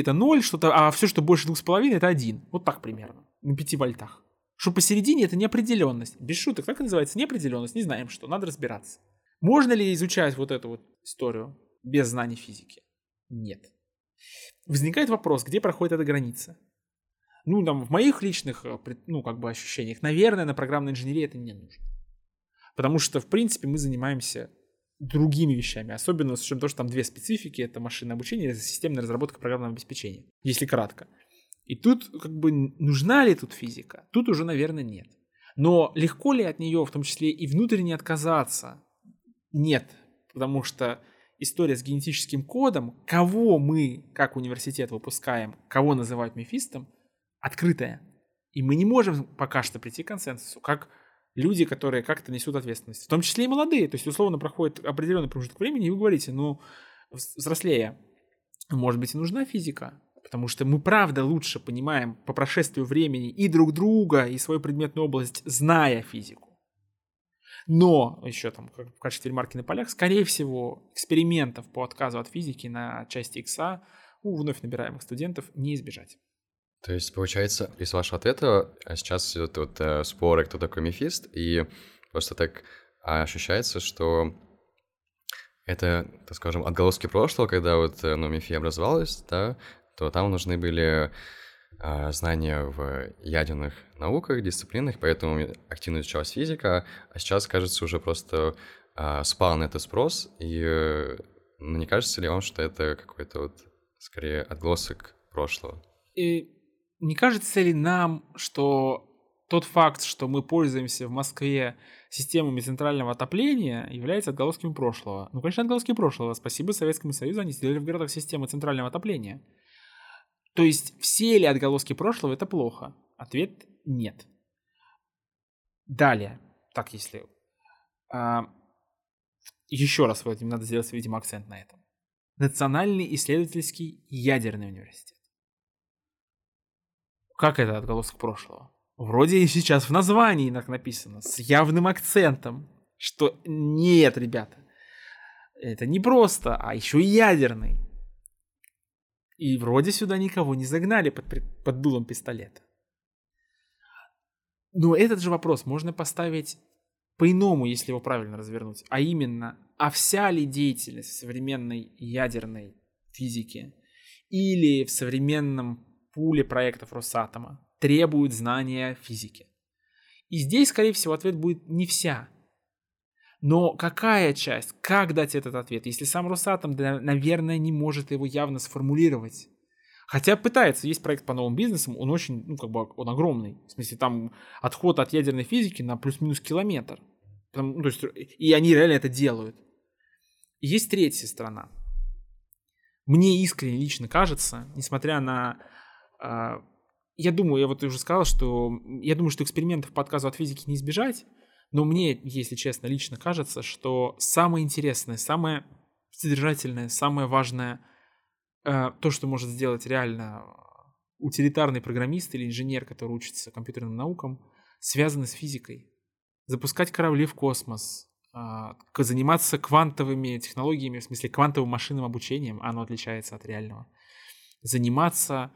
это 0, что-то, а все, что больше 2,5 это 1, вот так примерно, на 5 вольтах. Что посередине это неопределенность, без шуток, так и называется, неопределенность, не знаем что, надо разбираться. Можно ли изучать вот эту вот историю без знаний физики? Нет. Возникает вопрос, где проходит эта граница? Ну, там, в моих личных, ну, как бы ощущениях, наверное, на программной инженерии это не нужно. Потому что, в принципе, мы занимаемся другими вещами. Особенно с учетом того, что там две специфики. Это машинное обучение и системная разработка программного обеспечения. Если кратко. И тут, как бы, нужна ли тут физика? Тут уже, наверное, нет. Но легко ли от нее, в том числе и внутренне, отказаться? Нет. Потому что история с генетическим кодом, кого мы, как университет, выпускаем, кого называют мефистом, открытая. И мы не можем пока что прийти к консенсусу, как люди, которые как-то несут ответственность. В том числе и молодые. То есть, условно, проходит определенный промежуток времени, и вы говорите, ну, взрослее, может быть, и нужна физика. Потому что мы, правда, лучше понимаем по прошествию времени и друг друга, и свою предметную область, зная физику. Но, еще там, в качестве ремарки на полях, скорее всего, экспериментов по отказу от физики на части ИИКСа у вновь набираемых студентов не избежать. То есть, получается, из вашего ответа сейчас идут вот споры, кто такой мефист, и просто так ощущается, что это, так скажем, отголоски прошлого, когда вот, ну, МИФИ образовалась, да, то там нужны были знания в ядерных науках, дисциплинах, поэтому активно изучалась физика, а сейчас, кажется, уже просто спал на этот спрос, и не кажется ли вам, что это какой-то вот, скорее, отголосок прошлого? И... Не кажется ли нам, что тот факт, что мы пользуемся в Москве системами центрального отопления, является отголосками прошлого? Ну, конечно, отголоски прошлого. Спасибо Советскому Союзу, они сделали в городах системы центрального отопления. То есть все ли отголоски прошлого – это плохо? Ответ – нет. Далее, так если... Еще раз, вот, надо сделать, видимо, акцент на этом. Национальный исследовательский ядерный университет. Как это отголосок прошлого? Вроде и сейчас в названии так написано, с явным акцентом, что нет, ребята, это не просто, а еще и ядерный. И вроде сюда никого не загнали под дулом пистолета. Но этот же вопрос можно поставить по-иному, если его правильно развернуть. А именно, а вся ли деятельность в современной ядерной физике или в современном пуле проектов Росатома требуют знания физики? И здесь, скорее всего, ответ будет не вся. Но какая часть, как дать этот ответ, если сам Росатом, наверное, не может его явно сформулировать? Хотя пытается, есть проект по новым бизнесам, он очень, ну, как бы, он огромный. В смысле, там отход от ядерной физики на плюс-минус километр. Там, ну, то есть, и они реально это делают. И есть третья сторона. Мне искренне лично кажется, несмотря на... Я думаю, что экспериментов по отказу от физики не избежать, но мне, если честно, лично кажется, что самое интересное, самое содержательное, самое важное, то, что может сделать реально утилитарный программист или инженер, который учится компьютерным наукам, связано с физикой. Запускать корабли в космос, заниматься квантовыми технологиями, в смысле квантовым машинным обучением, оно отличается от реального, заниматься...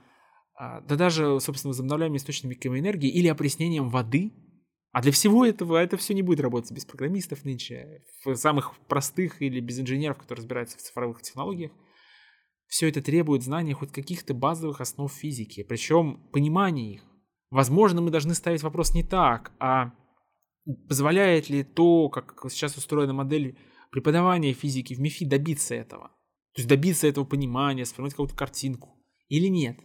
Да даже, собственно, возобновляемыми источниками энергии или опреснением воды. А для всего этого это все не будет работать без программистов нынче, самых простых или без инженеров, которые разбираются в цифровых технологиях. Все это требует знания хоть каких-то базовых основ физики, причем понимания их. Возможно, мы должны ставить вопрос не так, а позволяет ли то, как сейчас устроена модель преподавания физики в МИФИ, добиться этого? То есть добиться этого понимания, сформировать какую-то картинку или нет?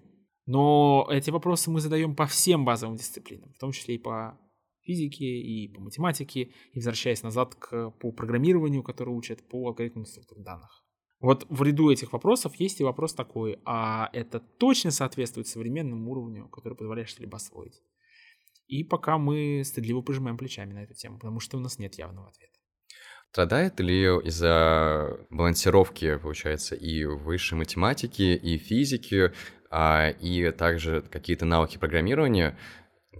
Но эти вопросы мы задаем по всем базовым дисциплинам, в том числе и по физике, и по математике, и возвращаясь назад по программированию, которое учат по алгоритмам структур данных. Вот в ряду этих вопросов есть и вопрос такой, а это точно соответствует современному уровню, который позволяет что-либо освоить? И пока мы стыдливо пожимаем плечами на эту тему, потому что у нас нет явного ответа. Страдает ли из-за балансировки, получается, и высшей математики, и физики, и также какие-то навыки программирования,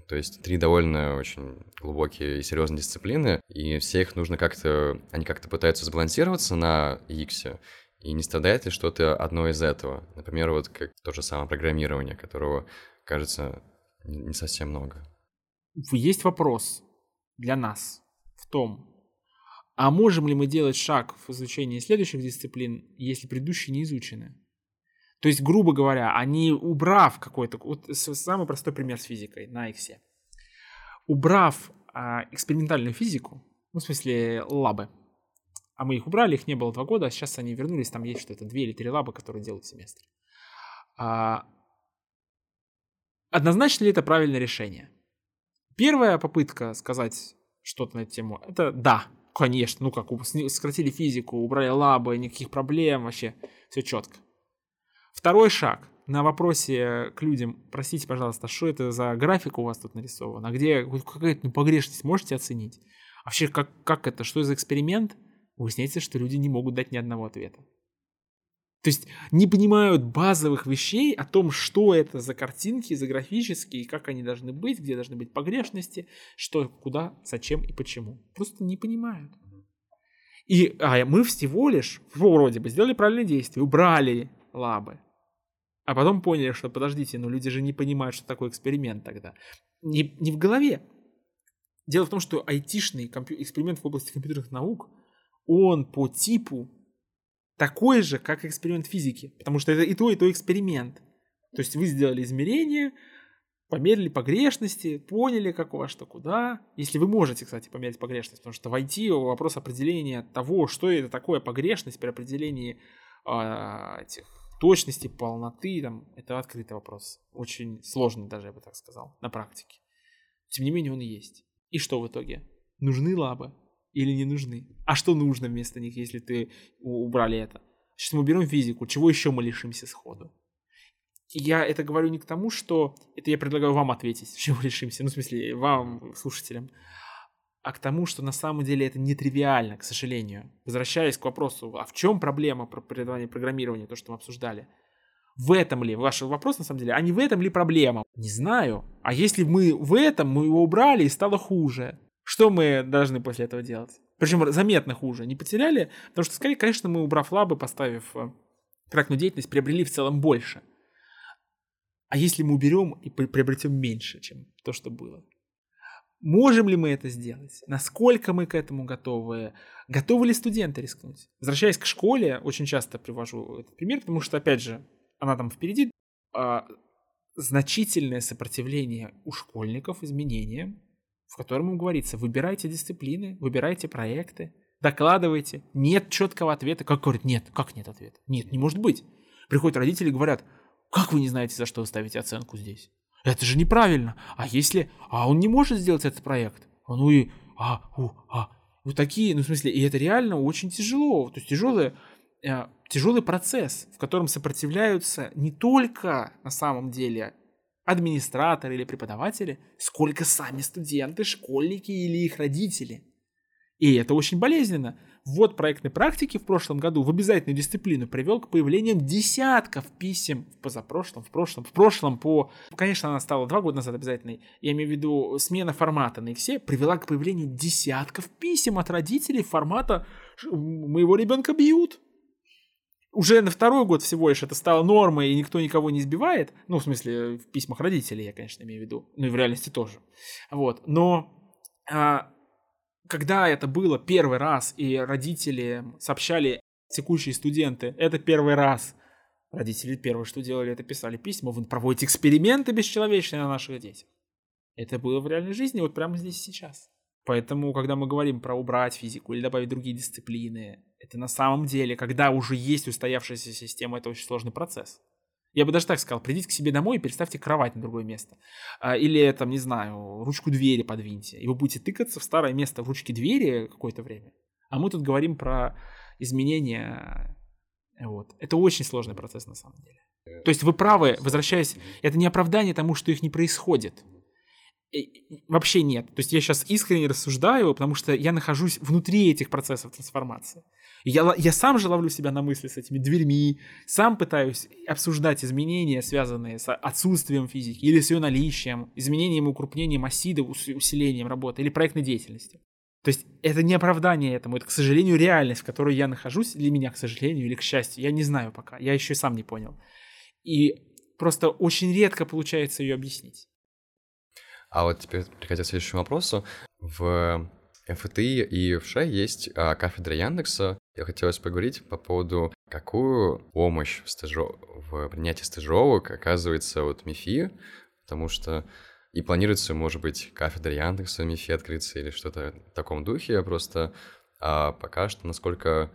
То есть три довольно очень глубокие и серьезные дисциплины, и все их нужно как-то, они как-то пытаются сбалансироваться на ИИКСе, и не страдает ли что-то одно из этого. Например, вот как то же самое программирование, которого, кажется, не совсем много. Есть вопрос для нас в том, а можем ли мы делать шаг в изучении следующих дисциплин, если предыдущие не изучены? То есть, грубо говоря, они, убрав какой-то... Вот самый простой пример с физикой на ИИКСе. Убрав экспериментальную физику, ну, в смысле, лабы, а мы их убрали, их не было 2 года, а сейчас они вернулись, там есть что-то 2 или 3 лаба, которые делают в семестре. Однозначно ли это правильное решение? Первая попытка сказать что-то на эту тему — это да, конечно, ну как, сократили физику, убрали лабы, никаких проблем, вообще все четко. Второй шаг. На вопросе к людям, простите, пожалуйста, что это за графика у вас тут нарисована? А где какая-то погрешность можете оценить? А вообще, как это? Что за эксперимент? Выясняется, что люди не могут дать ни одного ответа. То есть не понимают базовых вещей о том, что это за картинки, за графические, как они должны быть, где должны быть погрешности, что, куда, зачем и почему. Просто не понимают. И мы всего лишь, вроде бы, сделали правильное действие, убрали лабы. А потом поняли, что подождите, но люди же не понимают, что такое эксперимент тогда. Не в голове. Дело в том, что айтишный эксперимент в области компьютерных наук, он по типу такой же, как эксперимент физики. Потому что это и то эксперимент. То есть вы сделали измерение, померили погрешности, поняли, как у вас что куда. Если вы можете, кстати, померить погрешность, потому что в IT вопрос определения того, что это такое погрешность при определении этих точности, полноты, там, это открытый вопрос. Очень сложный даже, я бы так сказал, на практике. Тем не менее, он есть. И что в итоге? Нужны лабы или не нужны? А что нужно вместо них, если ты убрали это? Сейчас мы уберем физику. Чего еще мы лишимся сходу? Я это говорю не к тому, что... Это я предлагаю вам ответить, чего лишимся. Ну, в смысле, вам, слушателям. А к тому, что на самом деле это нетривиально, к сожалению. Возвращаясь к вопросу, а в чем проблема преподавания программирования, то, что мы обсуждали? В этом ли? Ваш вопрос, на самом деле, а не в этом ли проблема? Не знаю. А если мы в этом, мы его убрали и стало хуже? Что мы должны после этого делать? Причем заметно хуже. Не потеряли? Потому что, скорее, конечно, мы, убрав лабы, поставив проектную деятельность, приобрели в целом больше. А если мы уберем и приобретем меньше, чем то, что было? Можем ли мы это сделать? Насколько мы к этому готовы? Готовы ли студенты рискнуть? Возвращаясь к школе, очень часто привожу этот пример, потому что, опять же, она там впереди. Значительное сопротивление у школьников изменениям, в котором им говорится, выбирайте дисциплины, выбирайте проекты, докладывайте. Нет четкого ответа. Как говорят, нет, как нет ответа? Нет, не может быть. Приходят родители и говорят, как вы не знаете, за что вы ставите оценку здесь? Это же неправильно. А если... А он не может сделать этот проект. Ну и... Вот такие... Ну, в смысле, и это реально очень тяжело. То есть тяжелый процесс, в котором сопротивляются не только, на самом деле, администраторы или преподаватели, сколько сами студенты, школьники или их родители. И это очень болезненно. Вот проектной практики в прошлом году в обязательную дисциплину привел к появлению десятков писем в позапрошлом, в прошлом по... Конечно, она стала 2 года назад обязательной. Я имею в виду смена формата на ИИКСе привела к появлению десятков писем от родителей формата «Моего ребенка бьют». Уже на 2-й год всего лишь это стало нормой, и никто никого не избивает. Ну, в смысле, в письмах родителей я, конечно, имею в виду. Ну и в реальности тоже. Вот. Но... Когда это было первый раз, и родители сообщали, текущие студенты, это первый раз. Родители первое, что делали, это писали письма, вы проводите эксперименты бесчеловечные на наших детях. Это было в реальной жизни, вот прямо здесь и сейчас. Поэтому, когда мы говорим про убрать физику или добавить другие дисциплины, это на самом деле, когда уже есть устоявшаяся система, это очень сложный процесс. Я бы даже так сказал, придите к себе домой и переставьте кровать на другое место. Или, там, не знаю, ручку двери подвиньте. И вы будете тыкаться в старое место в ручке двери какое-то время. А мы тут говорим про изменения. Вот. Это очень сложный процесс на самом деле. То есть вы правы, возвращаясь, это не оправдание тому, что их не происходит. Вообще нет. То есть я сейчас искренне рассуждаю, потому что я нахожусь внутри этих процессов трансформации. Я сам же ловлю себя на мысли с этими дверьми, сам пытаюсь обсуждать изменения, связанные с отсутствием физики или с ее наличием, изменением и укрупнением оси, усилением работы или проектной деятельности. То есть это не оправдание этому, это, к сожалению, реальность, в которой я нахожусь, для меня, к сожалению, или к счастью, я не знаю пока, я еще и сам не понял. И просто очень редко получается ее объяснить. А вот теперь, переходя к следующему вопросу, в МФТИ и ВШЭ есть кафедра Яндекса. Я хотелось поговорить по поводу, какую помощь в принятии стажировок оказывается вот МИФИ, потому что и планируется, может быть, кафедра Яндекса МИФИ открыться или что-то в таком духе, просто пока что, насколько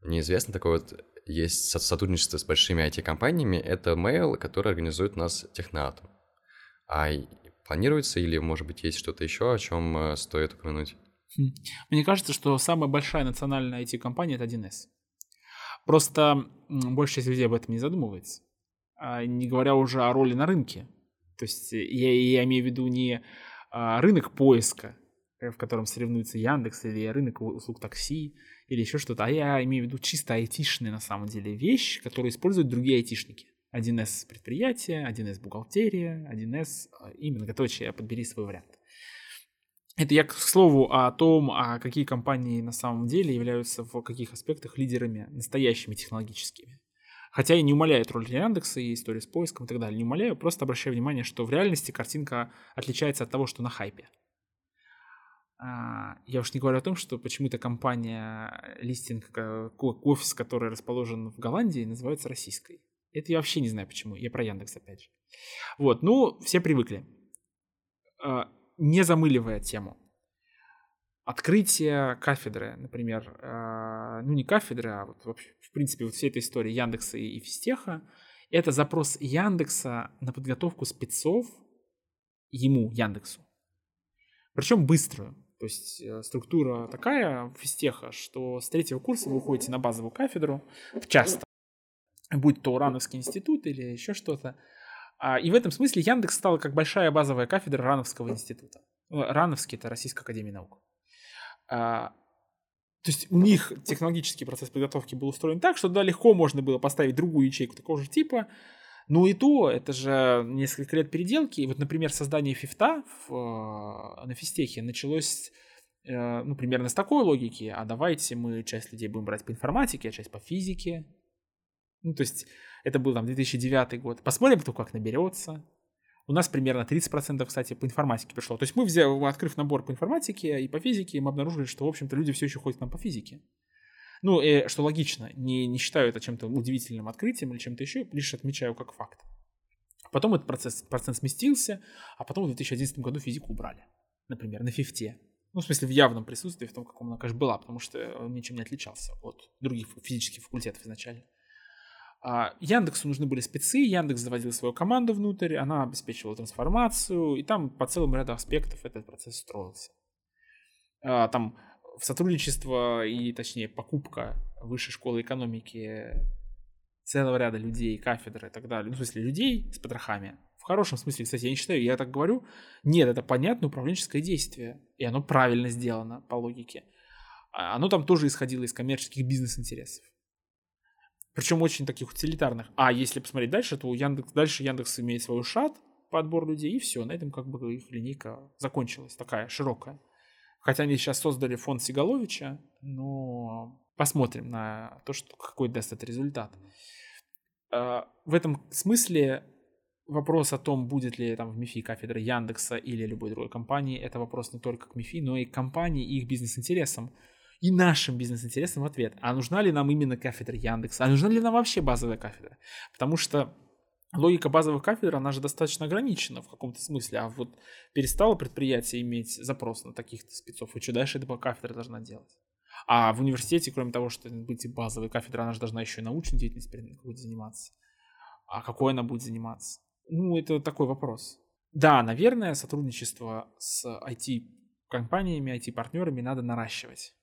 мне известно, такое вот есть сотрудничество с большими IT-компаниями, это Мейл, который организует у нас Техноатум. Планируется или, может быть, есть что-то еще, о чем стоит упомянуть? Мне кажется, что самая большая национальная IT-компания — это 1С. Просто большая часть людей об этом не задумывается, не говоря уже о роли на рынке. То есть я имею в виду не рынок поиска, в котором соревнуется Яндекс, или рынок услуг такси, или еще что-то, а я имею в виду чисто айтишные, на самом деле, вещи, которые используют другие айтишники. 1С предприятие, 1С бухгалтерия, 1С многоточие, подбери свой вариант. Это я, к слову, о том, какие компании на самом деле являются в каких аспектах лидерами настоящими технологическими. Хотя я не умаляю роль Яндекса и историю с поиском и так далее, не умаляю, просто обращаю внимание, что в реальности картинка отличается от того, что на хайпе. Я уж не говорю о том, что почему-то компания, листинг, офис, который расположен в Голландии, называется российской. Это я вообще не знаю почему, я про Яндекс опять же. Вот, ну, все привыкли. Не замыливая тему. Открытие кафедры, например, ну не кафедры, а вот вообще, в принципе, вот вся эта история Яндекса и Фистеха, это запрос Яндекса на подготовку спецов ему, Яндексу. Причем быструю. То есть структура такая Фистеха, что с третьего курса вы уходите на базовую кафедру часто. Будь то Рановский институт или еще что-то. И в этом смысле Яндекс стал как большая базовая кафедра Рановского института. Рановский — это Российская академия наук. То есть у них технологический процесс подготовки был устроен так, что туда легко можно было поставить другую ячейку такого же типа. Ну и то, это же несколько лет переделки. И вот, например, создание ФИФТа на Фистехе началось... ну, примерно с такой логики. А давайте мы часть людей будем брать по информатике, а часть по физике. Ну, то есть это был там 2009 год. Посмотрим, кто как наберется. У нас примерно 30%, кстати, по информатике пришло. То есть мы, открыв набор по информатике и по физике, мы обнаружили, что, в общем-то, люди все еще ходят нам по физике. Ну, что логично. Не считаю это чем-то удивительным открытием или чем-то еще, лишь отмечаю как факт. Потом этот процент сместился, а потом в 2011 году физику убрали. Например, на фифте. Ну, в смысле, в явном присутствии, в том, каком она, конечно, была, потому что он ничем не отличался от других физических факультетов изначально. Яндексу нужны были спецы, Яндекс заводил свою команду внутрь, она обеспечивала трансформацию, и там по целому ряду аспектов этот процесс строился. Там сотрудничество и, точнее, покупка высшей школы экономики целого ряда людей, кафедры и так далее, ну, в смысле, людей с потрохами. В хорошем смысле, кстати, я не считаю, я так говорю, нет, это понятное управленческое действие, и оно правильно сделано по логике. Оно там тоже исходило из коммерческих бизнес-интересов. Причем очень таких утилитарных. А если посмотреть дальше, то дальше Яндекс имеет свой шат по отбору людей, и все, на этом как бы их линейка закончилась, такая широкая. Хотя они сейчас создали фонд Сигаловича, но посмотрим на то, что какой даст этот результат. В этом смысле вопрос о том, будет ли там в МИФИ кафедра Яндекса или любой другой компании, это вопрос не только к МИФИ, но и к компании и их бизнес-интересам. И нашим бизнес-интересам ответ. А нужна ли нам именно кафедра Яндекса? А нужна ли нам вообще базовая кафедра? Потому что логика базовых кафедр, она же достаточно ограничена в каком-то смысле. А вот перестало предприятие иметь запрос на таких-то спецов. И что дальше эта кафедра должна делать? А в университете, кроме того, что быть базовой кафедрой, она же должна еще и научной деятельностью будет заниматься. А какой она будет заниматься? Ну, это такой вопрос. Да, наверное, сотрудничество с IT-компаниями, IT-партнерами надо наращивать.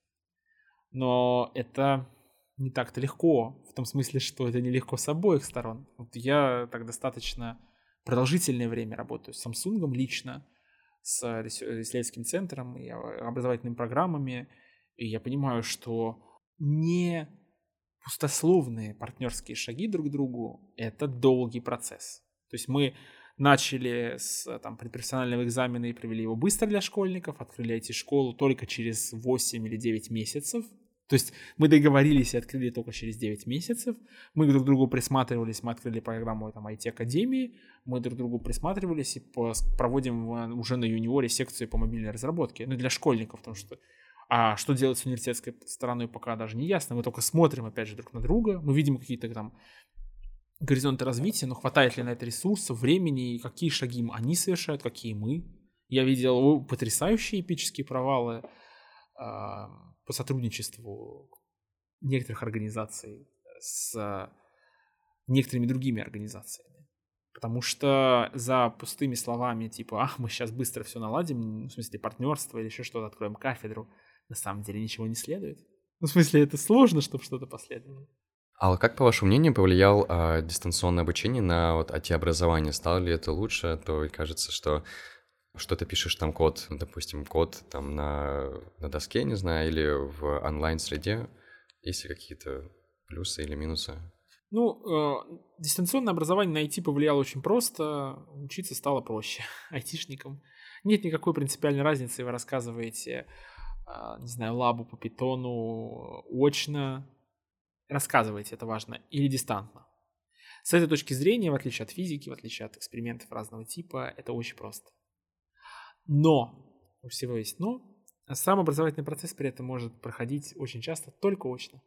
Но это не так-то легко, в том смысле, что это нелегко с обоих сторон. Вот я так достаточно продолжительное время работаю с Самсунгом лично, с исследовательским центром и образовательными программами, и я понимаю, что не пустословные партнерские шаги друг к другу – это долгий процесс. То есть мы начали с предпрофессионального экзамена и провели его быстро для школьников, открыли IT-школу только через 8 или 9 месяцев. То есть мы договорились и открыли только через 9 месяцев. Мы друг к другу присматривались, мы открыли программу IT-академии, мы друг к другу присматривались и проводим уже на юниоре секцию по мобильной разработке. Ну, для школьников, потому что... А что делать с университетской стороной, пока даже не ясно. Мы только смотрим, опять же, друг на друга. Мы видим какие-то горизонты развития, но хватает ли на это ресурсов, времени, и какие шаги они совершают, какие мы. Я видел потрясающие эпические провалы по сотрудничеству некоторых организаций с некоторыми другими организациями. Потому что за пустыми словами, мы сейчас быстро все наладим, в смысле партнерство или еще что-то, откроем кафедру, на самом деле ничего не следует. Ну, в смысле, это сложно, чтобы что-то последовало. Алла, как, по вашему мнению, повлиял дистанционное обучение на IT-образование? Стало ли это лучше? А то кажется, что ты пишешь код, допустим, на доске, не знаю, или в онлайн-среде. Есть ли какие-то плюсы или минусы? Дистанционное образование на IT повлияло очень просто. Учиться стало проще айтишникам. Нет никакой принципиальной разницы. Вы рассказываете, лабу по питону очно. Рассказываете, это важно, или дистантно. С этой точки зрения, в отличие от физики, в отличие от экспериментов разного типа, это очень просто. Но, у всего есть но, сам образовательный процесс при этом может проходить очень часто только очно.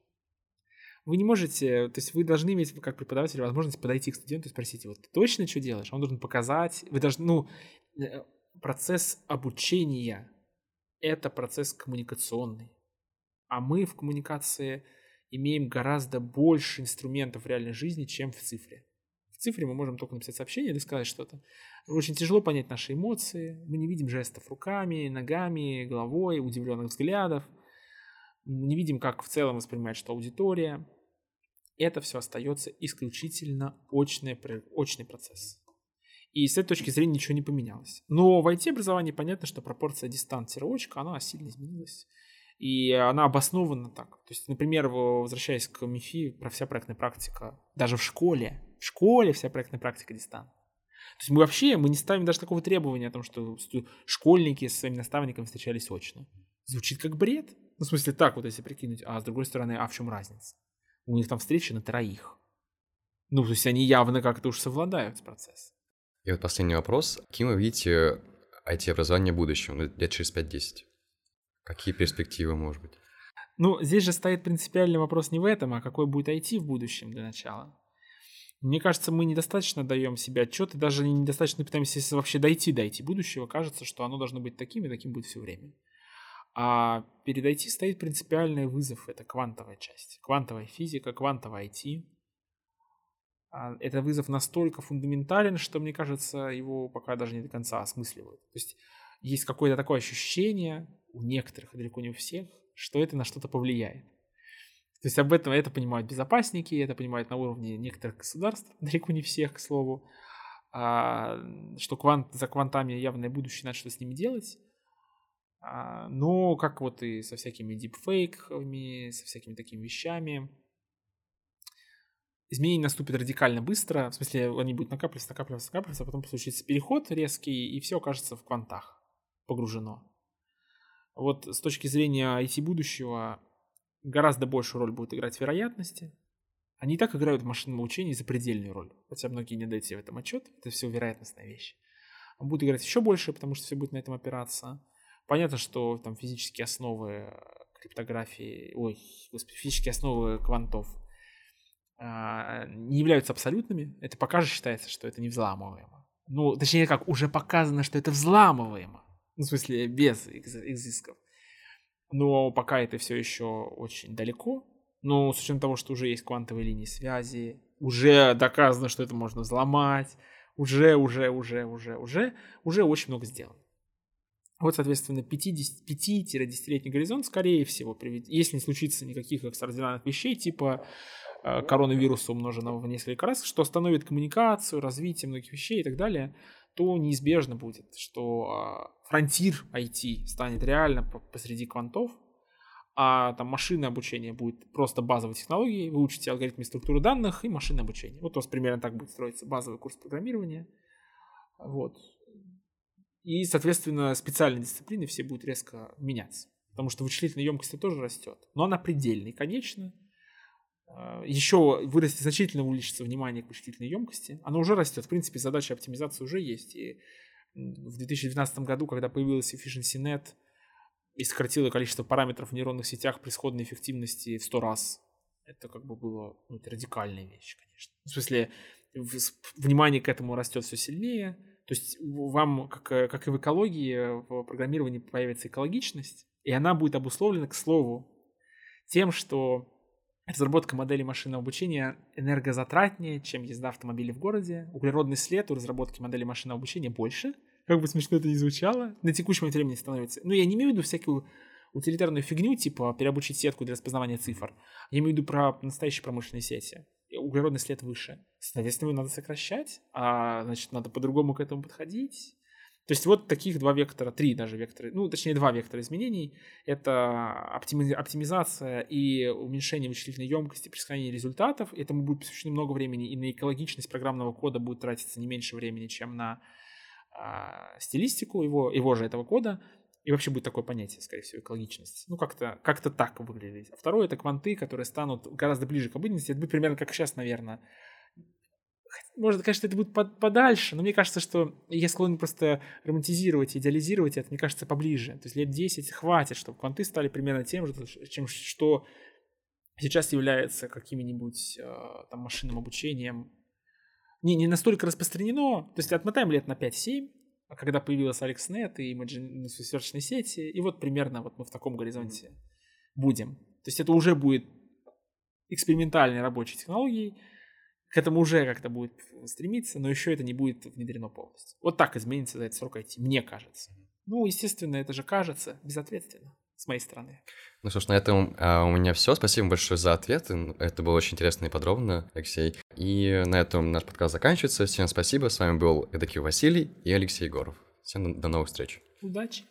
Вы не можете, то есть вы должны иметь, как преподаватель, возможность подойти к студенту и спросить его, ты точно что делаешь? Он должен показать, вы должны, процесс обучения – это процесс коммуникационный. А мы в коммуникации имеем гораздо больше инструментов в реальной жизни, чем в цифре. В цифре мы можем только написать сообщение или сказать что-то. Очень тяжело понять наши эмоции. Мы не видим жестов руками, ногами, головой, удивленных взглядов. Мы не видим, как в целом воспринимает, что аудитория. Это все остается исключительно очный процесс. И с этой точки зрения ничего не поменялось. Но в IT-образовании понятно, что пропорция дистант-очка, она сильно изменилась. И она обоснована так. То есть, например, возвращаясь к МИФИ, вся проектная практика, даже в школе вся проектная практика дистантная. То есть мы не ставим даже такого требования о том, что школьники со своими наставниками встречались очно. Звучит как бред. Ну, в смысле, так если прикинуть. А с другой стороны, в чем разница? У них встреча на троих. То есть они явно как-то уж совладают с процессом. И последний вопрос. Каким вы видите IT-образование в будущем? Лет через 5-10? Какие перспективы, может быть? Здесь же стоит принципиальный вопрос не в этом, а какой будет IT в будущем для начала. Мне кажется, мы недостаточно даем себе отчет, и даже недостаточно пытаемся вообще дойти до IT будущего. Кажется, что оно должно быть таким, и таким будет все время. А перед IT стоит принципиальный вызов. Это квантовая часть. Квантовая физика, квантовая IT. Это вызов настолько фундаментален, что, мне кажется, его пока даже не до конца осмысливают. То есть есть какое-то такое ощущение... у некоторых, далеко не у всех, что это на что-то повлияет. То есть об этом это понимают безопасники, это понимают на уровне некоторых государств, далеко не всех, к слову, что за квантами явное будущее, надо что с ними делать. Но как и со всякими дипфейками, со всякими такими вещами, изменения наступят радикально быстро, в смысле они будут накапливаться, а потом случится переход резкий, и все окажется в квантах погружено. С точки зрения IT будущего гораздо большую роль будут играть вероятности. Они и так играют в машинном обучении запредельную роль. Хотя многие не дают себе в этом отчет. Это все вероятностная вещь. Будут играть еще больше, потому что все будет на этом опираться. Понятно, что физические основы криптографии, физические основы квантов не являются абсолютными. Это пока же считается, что это не взламываемо. Уже показано, что это взламываемо. Без изысков. Но пока это все еще очень далеко. Но с учетом того, что уже есть квантовые линии связи, уже доказано, что это можно взломать, уже очень много сделано. Соответственно, 5-10-летний горизонт, скорее всего, если не случится никаких экстраординарных вещей, типа коронавируса, умноженного в несколько раз, что остановит коммуникацию, развитие многих вещей и так далее, то неизбежно будет, что фронтир IT станет реально посреди квантов, а там машинное обучение будет просто базовой технологией, вы учите алгоритмы структуры данных и машинное обучение. Вот у вас примерно так будет строиться базовый курс программирования. Вот. И, соответственно, специальные дисциплины все будут резко меняться, потому что вычислительная емкость тоже растет, но она предельная и конечна. Еще вырастет, значительно увеличится внимание к вычислительной емкости. Оно уже растет. В принципе, задача оптимизации уже есть. И в 2012 году, когда появилась EfficientNet и сократила количество параметров в нейронных сетях при сходной эффективности в 100 раз, это как бы было, ну, это радикальная вещь, конечно. В смысле, внимание к этому растет все сильнее. То есть вам, как и в экологии, в программировании появится экологичность, и она будет обусловлена, к слову, тем, что разработка модели машинного обучения энергозатратнее, чем езда автомобилей в городе. Углеродный след у разработки модели машинного обучения больше. Как бы смешно это ни звучало, на текущий момент времени становится. Ну, я не имею в виду всякую утилитарную фигню, типа переобучить сетку для распознавания цифр. Я имею в виду про настоящие промышленные сети. Углеродный след выше. Соответственно, его надо сокращать, а значит, надо по-другому к этому подходить. То есть вот таких два вектора, три даже вектора, ну, точнее, два вектора изменений. Это оптимизация и уменьшение вычислительной емкости при сохранении результатов. Этому будет посвящено много времени, и на экологичность программного кода будет тратиться не меньше времени, чем на стилистику его же этого кода. И вообще будет такое понятие, скорее всего, экологичность. Ну, как-то так выглядит. А второе — это кванты, которые станут гораздо ближе к обыденности. Это будет примерно как сейчас, наверное. Может, конечно, это будет подальше, но мне кажется, что я склонен просто романтизировать, идеализировать это, мне кажется, поближе. То есть лет 10 хватит, чтобы кванты стали примерно тем же, чем что сейчас является каким-нибудь там машинным обучением. Не настолько распространено. То есть отмотаем лет на 5-7, когда появилась AlexNet и ImageNet, сверхсрочные сети, и вот примерно вот мы в таком горизонте будем. То есть это уже будет экспериментальной рабочей технологией, к этому уже как-то будет стремиться, но еще это не будет внедрено полностью. Вот так изменится за этот срок IT, мне кажется. Ну, естественно, это же кажется безответственно с моей стороны. Ну что ж, на этом у меня все. Спасибо большое за ответы. Это было очень интересно и подробно, Алексей. И на этом наш подкаст заканчивается. Всем спасибо. С вами был Эдакий Василий и Алексей Егоров. Всем до новых встреч. Удачи.